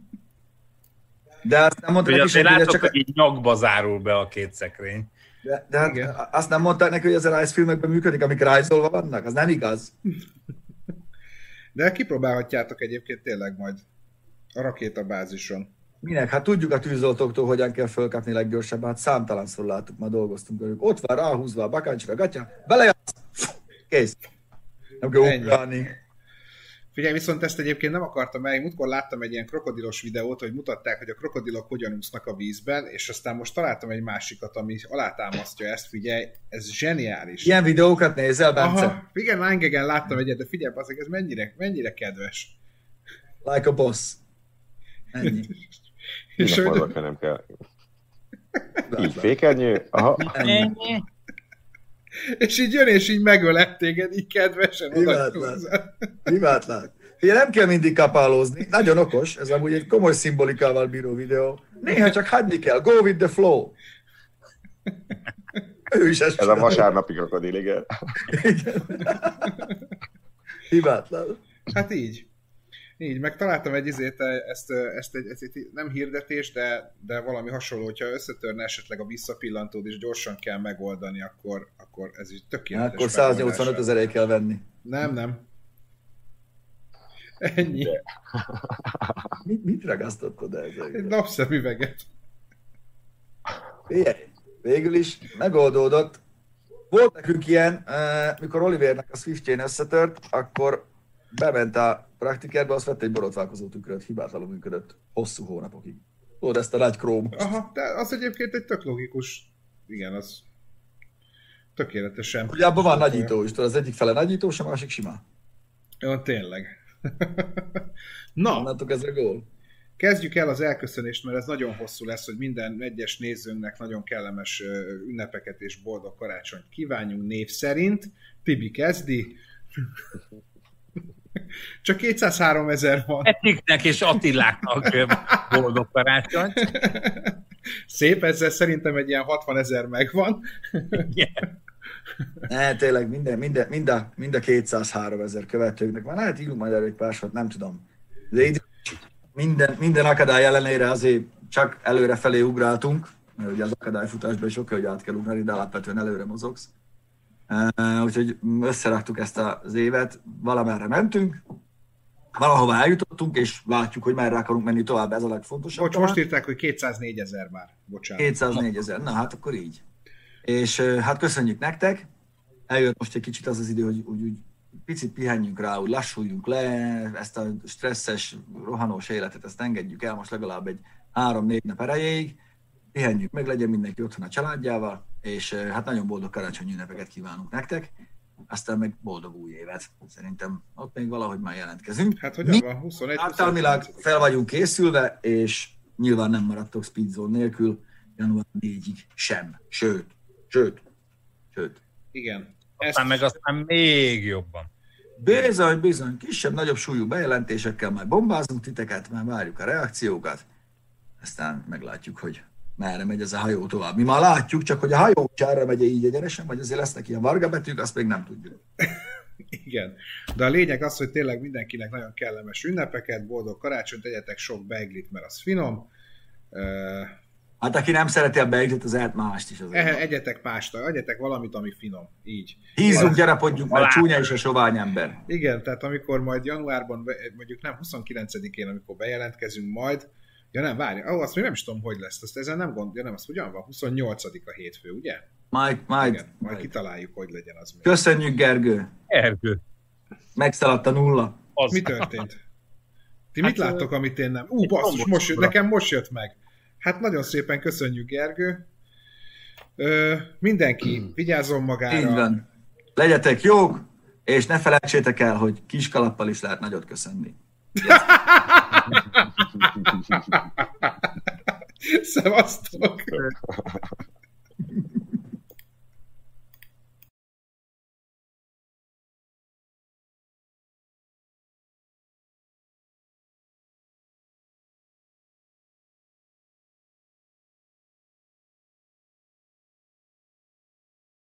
De azt nem mondták neki, hogy csak... hogy így nyakba zárul be a két szekrény. De, de hát azt nem mondták neki, hogy az a Rice-filmekben működik, amik rajzolva vannak? Az nem igaz. De kipróbálhatjátok egyébként tényleg majd a rakétabázison. Minek? Hát tudjuk a tűzoltóktól, hogyan kell fölkapni leggyorsabban, hát számtalanszor láttuk, már dolgoztunk velük. Ott van ráhúzva a bakancsra, gatya, belejársz, kész. Nem kell ugrálni. Figyelj, viszont ezt egyébként nem akartam el, múltkor láttam egy ilyen krokodilos videót, hogy mutatták, hogy a krokodilok hogyan úsznak a vízben, és aztán most találtam egy másikat, ami alátámasztja ezt, figyelj, ez zseniális. Ilyen videókat nézel, Bence? Aha, igen, lángegen láttam egyet, de figyelj, azért ez mennyire, mennyire kedves. Like a boss. Ennyi. És a de... nem kell. Így fékernyő. És így jön, és így megölett téged, így kedvesen odakúzzál. Hibátlán. Figyelj, nem kell mindig kapálózni. Nagyon okos, ez amúgy egy komoly szimbolikával bíró videó. Néha csak hagyni kell. Go with the flow. Ő is ezt ez a vasárnapi krokodil, igen. Hibátlán. Hát így. Így, meg találtam egy izét, ezt, ezt, egy, ezt egy, nem hirdetés, de, de valami hasonló, hogyha összetörne esetleg a visszapillantód, és gyorsan kell megoldani, akkor, akkor ez így tökéletes. Akkor száznyolcvanöt ezerre kell venni. Nem, nem. Ennyi. mit, mit ragasztottad ezzel? Egy napszemüveget. Ilyen, végül is megoldódott. Volt nekünk ilyen, mikor Olivernek a Swiftjén összetört, akkor bement a praktikerbe, azt vett egy borotválkozó tükröt, hibátlanul működött hosszú hónapokig. Tudod, ezt a nagy króm. Aha, de az egyébként egy tök logikus, igen, az tökéletesen. Ugye abban van nagyító is, tudod, az egyik fele nagyító, a másik sima. Jó, tényleg. Na, láttuk ez a gól. Kezdjük el az elköszönést, mert ez nagyon hosszú lesz, hogy minden egyes nézőnknek nagyon kellemes ünnepeket és boldog karácsonyt kívánjunk név szerint. Tibi kezdi. Csak kétszázhárom ezer van. Etiknek és Attiláknak boldog karácsonyt. Szép, ezzel szerintem egy ilyen hatvanezer megvan. Yeah. Ne, tényleg minden, minden, mind a, mind a kétszázhárom ezer követőknek van. Hát írunk majd erre egy pár sort, nem tudom. De így minden, minden akadály ellenére azért csak előrefelé ugráltunk, mert ugye az akadályfutásban is oké, hogy át kell ugrálni, de alapvetően előre mozogsz. Uh, úgyhogy összeraktuk ezt az évet, valamerre mentünk, valahova eljutottunk, és látjuk, hogy merre akarunk menni tovább, ez a legfontosabb. Bocs, most írták, hogy kétszáznégy ezer már, bocsánat. kétszáznégy ezer, na hát akkor így. És hát köszönjük nektek, eljött most egy kicsit az az idő, hogy úgy, úgy picit pihenjünk rá, úgy lassuljunk le, ezt a stresszes, rohanós életet, ezt engedjük el most legalább egy három-négy nap erejéig, pihenjünk meg, legyen mindenki otthon a családjával, és hát nagyon boldog karácsonyi ünnepeket kívánunk nektek, aztán meg boldog új évet. Szerintem ott még valahogy már jelentkezünk. Hát hogyan van? huszonegyedike Általmilag fel vagyunk készülve, és nyilván nem maradtok Speedzone nélkül január negyedikéig sem. Sőt, sőt, sőt. Igen. Aztán ezt... meg aztán még jobban. Bizony, bizony, kisebb-nagyobb súlyú bejelentésekkel majd bombázunk titeket, már várjuk a reakciókat, aztán meglátjuk, hogy merre megy ez a hajó tovább. Mi már látjuk, csak hogy a hajó csárra megy így egyenesen, vagy azért lesznek ilyen varga betűk, azt még nem tudjuk. Igen, de a lényeg az, hogy tényleg mindenkinek nagyon kellemes ünnepeket, boldog karácsonyt, tegyetek sok beiglit, mert az finom. Uh, Hát aki nem szereti a beiglit, az ehet mást is. Azért. Egyetek pásta, egyetek valamit, ami finom. Így. Hízunk, gyarapodjunk, mert csúnya is a sovány ember. Igen, tehát amikor majd januárban, mondjuk nem huszonkilencedikén, amikor bejelentkezünk majd, ja nem, várj, oh, azt még nem is tudom, hogy lesz, azt ezen nem gondolom, ja nem, azt ugyan van, huszonnyolcadika hétfő, ugye? Majd, majd. Igen, majd, majd kitaláljuk, hogy legyen az még. Köszönjük, Gergő. Gergő. Megszaladt a nulla. Az. Mi történt? Ti hát mit láttok, amit én nem? Ú, basszus, most jött, nekem most jött meg. Hát nagyon szépen köszönjük, Gergő. Ö, mindenki vigyázzon magára. Így van. Legyetek jók, és ne felejtsétek el, hogy kis kalappal is lehet nagyot köszönni. Szevasztok!